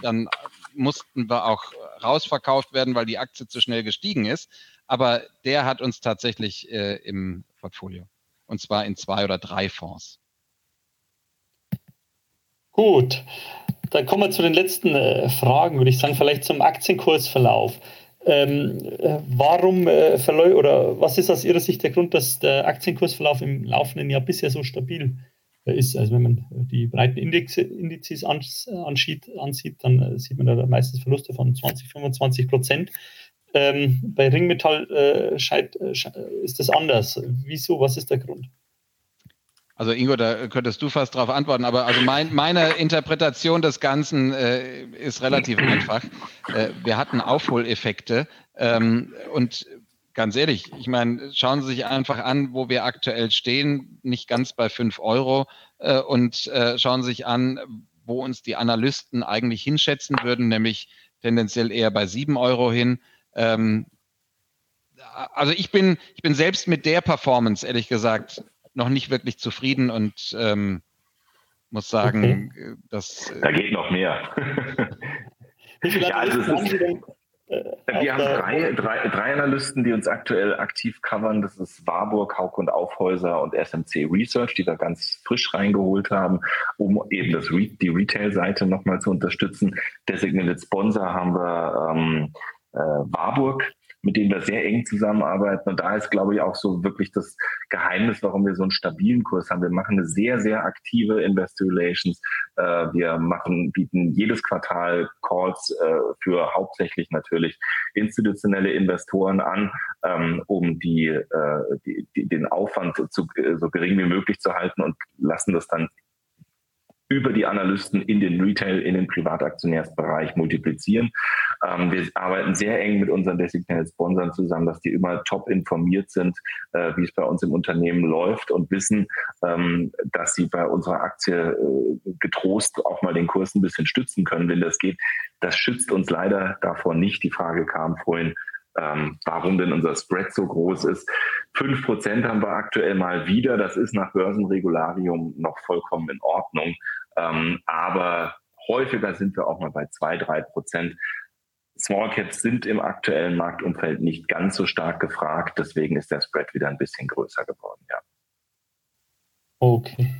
dann mussten wir auch rausverkauft werden, weil die Aktie zu schnell gestiegen ist. Aber der hat uns tatsächlich äh, im Portfolio. Und zwar in zwei oder drei Fonds. Gut, dann kommen wir zu den letzten äh, Fragen, würde ich sagen, vielleicht zum Aktienkursverlauf. Ähm, äh, warum äh, verläuft oder was ist aus Ihrer Sicht der Grund, dass der Aktienkursverlauf im laufenden Jahr bisher so stabil äh, ist? Also wenn man die breiten Index, Indizes ans, äh, ansieht, ansieht, dann äh, sieht man da meistens Verluste von zwanzig, fünfundzwanzig Prozent. Ähm, bei Ringmetall äh, scheint, äh, ist das anders. Wieso? Was ist der Grund? Also Ingo, da könntest du fast drauf antworten, aber also mein, meine Interpretation des Ganzen äh, ist relativ einfach. Äh, wir hatten Aufholeffekte ähm, und ganz ehrlich, ich meine, schauen Sie sich einfach an, wo wir aktuell stehen, nicht ganz bei fünf Euro äh, und äh, schauen Sie sich an, wo uns die Analysten eigentlich hinschätzen würden, nämlich tendenziell eher bei sieben Euro hin. Ähm, also ich bin, ich bin selbst mit der Performance, ehrlich gesagt, noch nicht wirklich zufrieden und ähm, muss sagen, okay. dass... Äh, da geht noch mehr. Ja, also es ist, äh, wir haben drei, drei, drei Analysten, die uns aktuell aktiv covern. Das ist Warburg, Hauck und Aufhäuser und S M C Research, die wir ganz frisch reingeholt haben, um eben das Re- die Retail-Seite nochmal zu unterstützen. Designated Sponsor haben wir ähm, äh, Warburg, mit denen wir sehr eng zusammenarbeiten. Und da ist, glaube ich, auch so wirklich das Geheimnis, warum wir so einen stabilen Kurs haben. Wir machen eine sehr, sehr aktive Investor Relations. Wir machen, bieten jedes Quartal Calls für hauptsächlich natürlich institutionelle Investoren an, um die, die, den Aufwand zu, so gering wie möglich zu halten und lassen das dann über die Analysten in den Retail, in den Privataktionärsbereich multiplizieren. Ähm, wir arbeiten sehr eng mit unseren designated Sponsoren zusammen, dass die immer top informiert sind, äh, wie es bei uns im Unternehmen läuft und wissen, ähm, dass sie bei unserer Aktie äh, getrost auch mal den Kurs ein bisschen stützen können, wenn das geht. Das schützt uns leider davor nicht. Die Frage kam vorhin, Ähm, warum denn unser Spread so groß ist. fünf Prozent haben wir aktuell mal wieder. Das ist nach Börsenregularium noch vollkommen in Ordnung. Ähm, aber häufiger sind wir auch mal bei zwei, drei Prozent. Small Caps sind im aktuellen Marktumfeld nicht ganz so stark gefragt. Deswegen ist der Spread wieder ein bisschen größer geworden. Ja. Okay.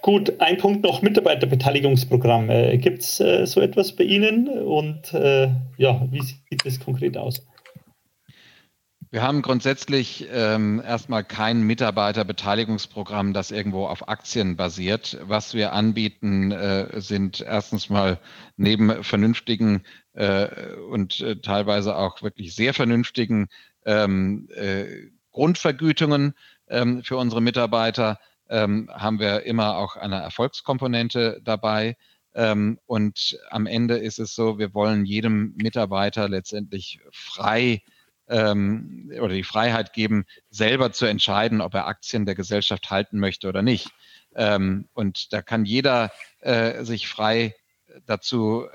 Gut, ein Punkt noch, Mitarbeiterbeteiligungsprogramm. Äh, Gibt es äh, so etwas bei Ihnen? Und äh, ja, wie sieht das konkret aus? Wir haben grundsätzlich ähm, erstmal kein Mitarbeiterbeteiligungsprogramm, das irgendwo auf Aktien basiert. Was wir anbieten, äh, sind erstens mal neben vernünftigen äh, und äh, teilweise auch wirklich sehr vernünftigen ähm, äh, Grundvergütungen ähm, für unsere Mitarbeiter, ähm, haben wir immer auch eine Erfolgskomponente dabei. Ähm, und am Ende ist es so, wir wollen jedem Mitarbeiter letztendlich frei oder die Freiheit geben, selber zu entscheiden, ob er Aktien der Gesellschaft halten möchte oder nicht. Und da kann jeder sich frei dazu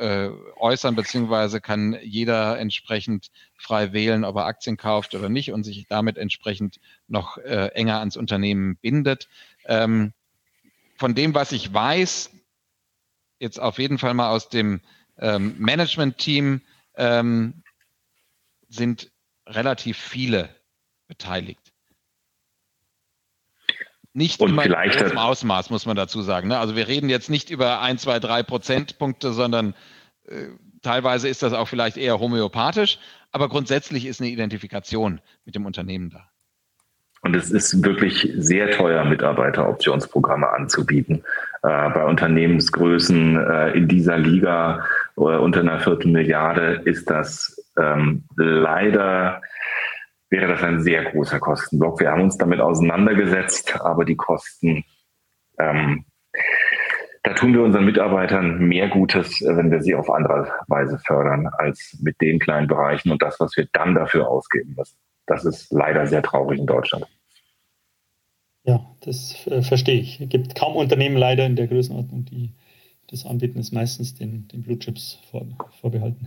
äußern, beziehungsweise kann jeder entsprechend frei wählen, ob er Aktien kauft oder nicht und sich damit entsprechend noch enger ans Unternehmen bindet. Von dem, was ich weiß, jetzt auf jeden Fall mal aus dem Management-Team, sind relativ viele beteiligt. Nicht und immer im großen Ausmaß, muss man dazu sagen. Also wir reden jetzt nicht über ein, zwei, drei Prozentpunkte, sondern äh, teilweise ist das auch vielleicht eher homöopathisch, aber grundsätzlich ist eine Identifikation mit dem Unternehmen da. Und es ist wirklich sehr teuer, Mitarbeiteroptionsprogramme anzubieten. Äh, bei Unternehmensgrößen äh, in dieser Liga oder unter einer Viertelmilliarde ist das Ähm, leider wäre das ein sehr großer Kostenblock. Wir haben uns damit auseinandergesetzt, aber die Kosten, ähm, da tun wir unseren Mitarbeitern mehr Gutes, wenn wir sie auf andere Weise fördern, als mit den kleinen Bereichen und das, was wir dann dafür ausgeben müssen. Das ist leider sehr traurig in Deutschland. Ja, das äh, verstehe ich. Es gibt kaum Unternehmen leider in der Größenordnung, die das anbieten, ist meistens den, den Blue Chips vor, vorbehalten.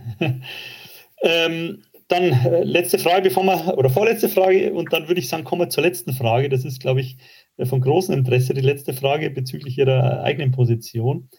Ähm, Dann äh, letzte Frage, bevor wir, oder vorletzte Frage, und dann würde ich sagen, kommen wir zur letzten Frage. Das ist, glaube ich, von großem Interesse, die letzte Frage bezüglich Ihrer eigenen Position.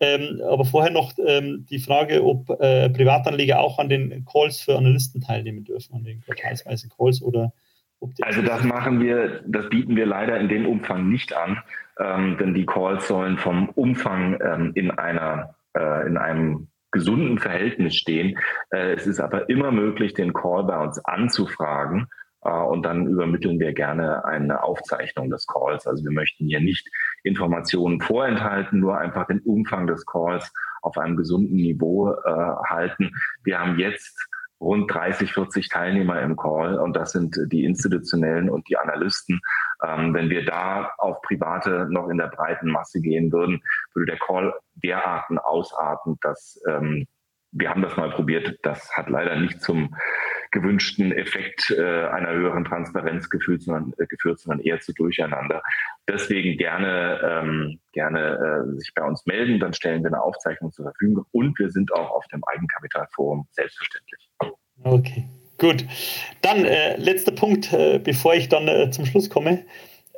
Ähm, aber vorher noch ähm, die Frage, ob äh, Privatanleger auch an den Calls für Analysten teilnehmen dürfen, an den quartalsweisen Calls oder ob die. Also das machen wir, das bieten wir leider in dem Umfang nicht an, ähm, denn die Calls sollen vom Umfang ähm, in einer, äh, in einem gesunden Verhältnis stehen. Äh, es ist aber immer möglich, den Call bei uns anzufragen. Und dann übermitteln wir gerne eine Aufzeichnung des Calls. Also wir möchten hier nicht Informationen vorenthalten, nur einfach den Umfang des Calls auf einem gesunden Niveau äh, halten. Wir haben jetzt rund dreißig, vierzig Teilnehmer im Call und das sind die Institutionellen und die Analysten. Ähm, wenn wir da auf Private noch in der breiten Masse gehen würden, würde der Call derarten ausarten, dass ähm, wir haben das mal probiert, das hat leider nicht zum gewünschten Effekt äh, einer höheren Transparenz geführt, sondern, äh, geführt, sondern eher zu Durcheinander. Deswegen gerne, ähm, gerne äh, sich bei uns melden, dann stellen wir eine Aufzeichnung zur Verfügung und wir sind auch auf dem Eigenkapitalforum selbstverständlich. Okay, gut. Dann äh, letzter Punkt, äh, bevor ich dann äh, zum Schluss komme.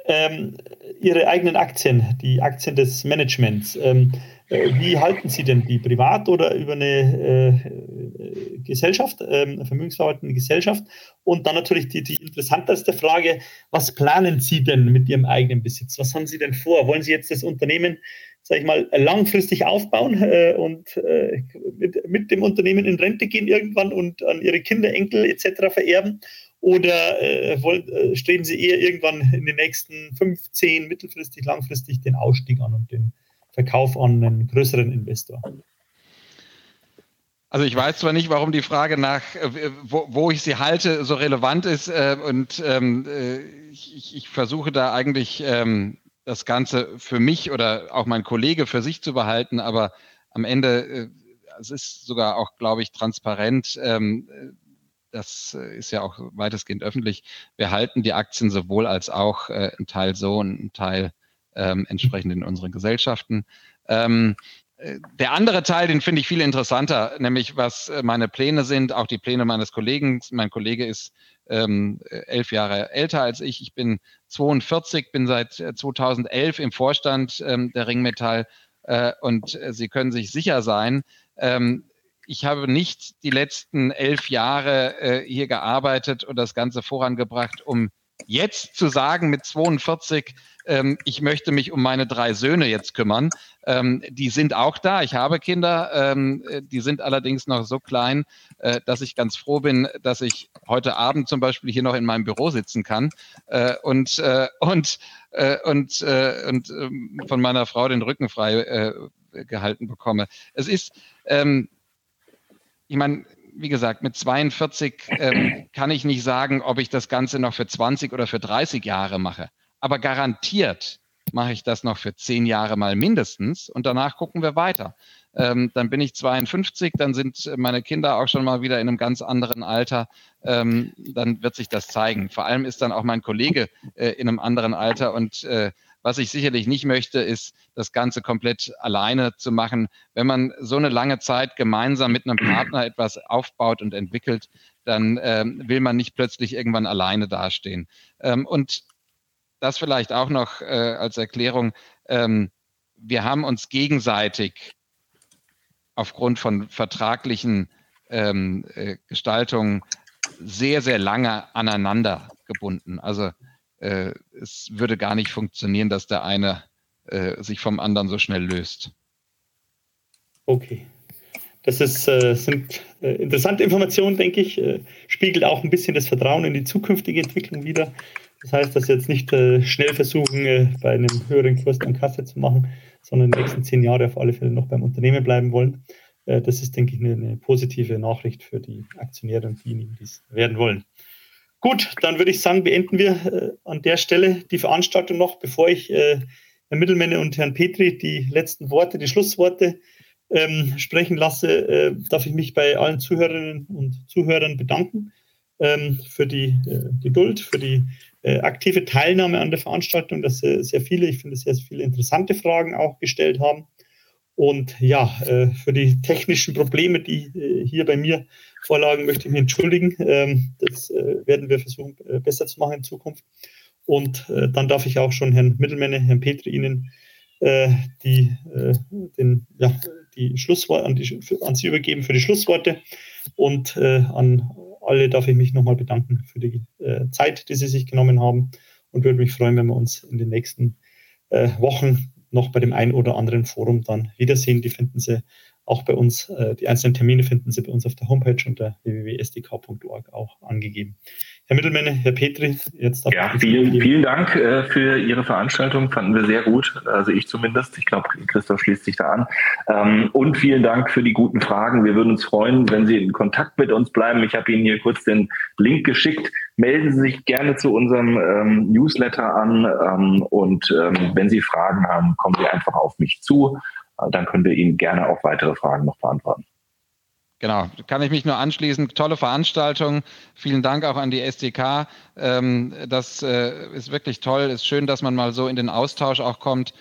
Ähm, Ihre eigenen Aktien, die Aktien des Managements. Ähm, äh, wie halten Sie denn die? Privat oder über eine äh, Gesellschaft, ähm, vermögensverwaltende Gesellschaft? Und dann natürlich die, die interessanteste Frage, was planen Sie denn mit Ihrem eigenen Besitz? Was haben Sie denn vor? Wollen Sie jetzt das Unternehmen, sage ich mal, langfristig aufbauen äh, und äh, mit, mit dem Unternehmen in Rente gehen irgendwann und an Ihre Kinder, Enkel et cetera vererben? Oder äh, wollen, äh, streben Sie eher irgendwann in den nächsten fünf, zehn, mittelfristig, langfristig den Ausstieg an und den Verkauf an einen größeren Investor? Also ich weiß zwar nicht, warum die Frage nach, äh, wo, wo ich sie halte, so relevant ist. Äh, und ähm, äh, ich, ich versuche da eigentlich ähm, das Ganze für mich oder auch mein Kollege für sich zu behalten. Aber am Ende, äh, es ist sogar auch, glaube ich, transparent, ähm, das ist ja auch weitestgehend öffentlich. Wir halten die Aktien sowohl als auch äh, einen Teil so und einen Teil ähm, entsprechend in unseren Gesellschaften. Ähm, der andere Teil, den finde ich viel interessanter, nämlich was meine Pläne sind, auch die Pläne meines Kollegen. Mein Kollege ist ähm, elf Jahre älter als ich. Ich bin zweiundvierzig, bin seit zweitausendelf im Vorstand ähm, der Ringmetall äh, und äh, Sie können sich sicher sein, ähm, ich habe nicht die letzten elf Jahre äh, hier gearbeitet und das Ganze vorangebracht, um jetzt zu sagen mit zweiundvierzig, ähm, ich möchte mich um meine drei Söhne jetzt kümmern. Ähm, die sind auch da, ich habe Kinder, ähm, die sind allerdings noch so klein, äh, dass ich ganz froh bin, dass ich heute Abend zum Beispiel hier noch in meinem Büro sitzen kann äh, und, äh, und, äh, und, äh, und äh, von meiner Frau den Rücken frei äh, gehalten bekomme. Es ist... Ähm, Ich meine, wie gesagt, mit zweiundvierzig ähm, kann ich nicht sagen, ob ich das Ganze noch für zwanzig oder für dreißig Jahre mache. Aber garantiert mache ich das noch für zehn Jahre mal mindestens und danach gucken wir weiter. Ähm, dann bin ich zweiundfünfzig, dann sind meine Kinder auch schon mal wieder in einem ganz anderen Alter. Ähm, dann wird sich das zeigen. Vor allem ist dann auch mein Kollege äh, in einem anderen Alter und äh, was ich sicherlich nicht möchte, ist, das Ganze komplett alleine zu machen. Wenn man so eine lange Zeit gemeinsam mit einem Partner etwas aufbaut und entwickelt, dann ähm, will man nicht plötzlich irgendwann alleine dastehen. Ähm, und das vielleicht auch noch äh, als Erklärung. Ähm, wir haben uns gegenseitig aufgrund von vertraglichen ähm, äh, Gestaltungen sehr, sehr lange aneinander gebunden. Also es würde gar nicht funktionieren, dass der eine äh, sich vom anderen so schnell löst. Okay. Das ist, äh, sind äh, interessante Informationen, denke ich. Äh, spiegelt auch ein bisschen das Vertrauen in die zukünftige Entwicklung wider. Das heißt, dass wir jetzt nicht äh, schnell versuchen, äh, bei einem höheren Kurs dann Kasse zu machen, sondern die nächsten zehn Jahre auf alle Fälle noch beim Unternehmen bleiben wollen. Äh, das ist, denke ich, eine, eine positive Nachricht für die Aktionäre und diejenigen, die es werden wollen. Gut, dann würde ich sagen, beenden wir äh, an der Stelle die Veranstaltung noch, bevor ich äh, Herrn Mittelmänner und Herrn Petri die letzten Worte, die Schlussworte ähm, sprechen lasse. Äh, darf ich mich bei allen Zuhörerinnen und Zuhörern bedanken ähm, für die äh, Geduld, für die äh, aktive Teilnahme an der Veranstaltung, dass äh, sehr viele, ich finde, sehr viele interessante Fragen auch gestellt haben. Und ja, für die technischen Probleme, die hier bei mir vorlagen, möchte ich mich entschuldigen. Das werden wir versuchen, besser zu machen in Zukunft. Und dann darf ich auch schon Herrn Mittelmänner, Herrn Petri, Ihnen die, den, ja, die Schlussworte an, die, an Sie übergeben für die Schlussworte. Und an alle darf ich mich nochmal bedanken für die Zeit, die Sie sich genommen haben. Und würde mich freuen, wenn wir uns in den nächsten Wochen noch bei dem einen oder anderen Forum dann wiedersehen. Die finden Sie auch bei uns, äh, die einzelnen Termine finden Sie bei uns auf der Homepage unter w w w punkt s d k punkt org auch angegeben. Herr Mittelmänner, Herr Petri, jetzt darf ja, ich vielen, vielen Dank äh, für Ihre Veranstaltung, fanden wir sehr gut, also ich zumindest, ich glaube, Christoph schließt sich da an. Ähm, und vielen Dank für die guten Fragen. Wir würden uns freuen, wenn Sie in Kontakt mit uns bleiben. Ich habe Ihnen hier kurz den Link geschickt. Melden Sie sich gerne zu unserem ähm, Newsletter an ähm, und ähm, wenn Sie Fragen haben, kommen Sie einfach auf mich zu. Dann können wir Ihnen gerne auch weitere Fragen noch beantworten. Genau, kann ich mich nur anschließen. Tolle Veranstaltung. Vielen Dank auch an die S D K. Das ist wirklich toll. Es ist schön, dass man mal so in den Austausch auch kommt.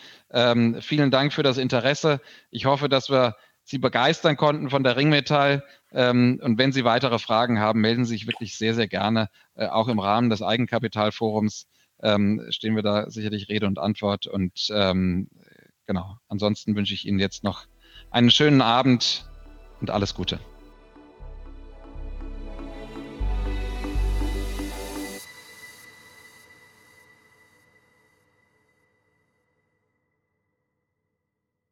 Vielen Dank für das Interesse. Ich hoffe, dass wir Sie begeistern konnten von der Ringmetall. Und wenn Sie weitere Fragen haben, melden Sie sich wirklich sehr, sehr gerne. Auch im Rahmen des Eigenkapitalforums stehen wir da sicherlich Rede und Antwort. Und genau. Ansonsten wünsche ich Ihnen jetzt noch einen schönen Abend und alles Gute.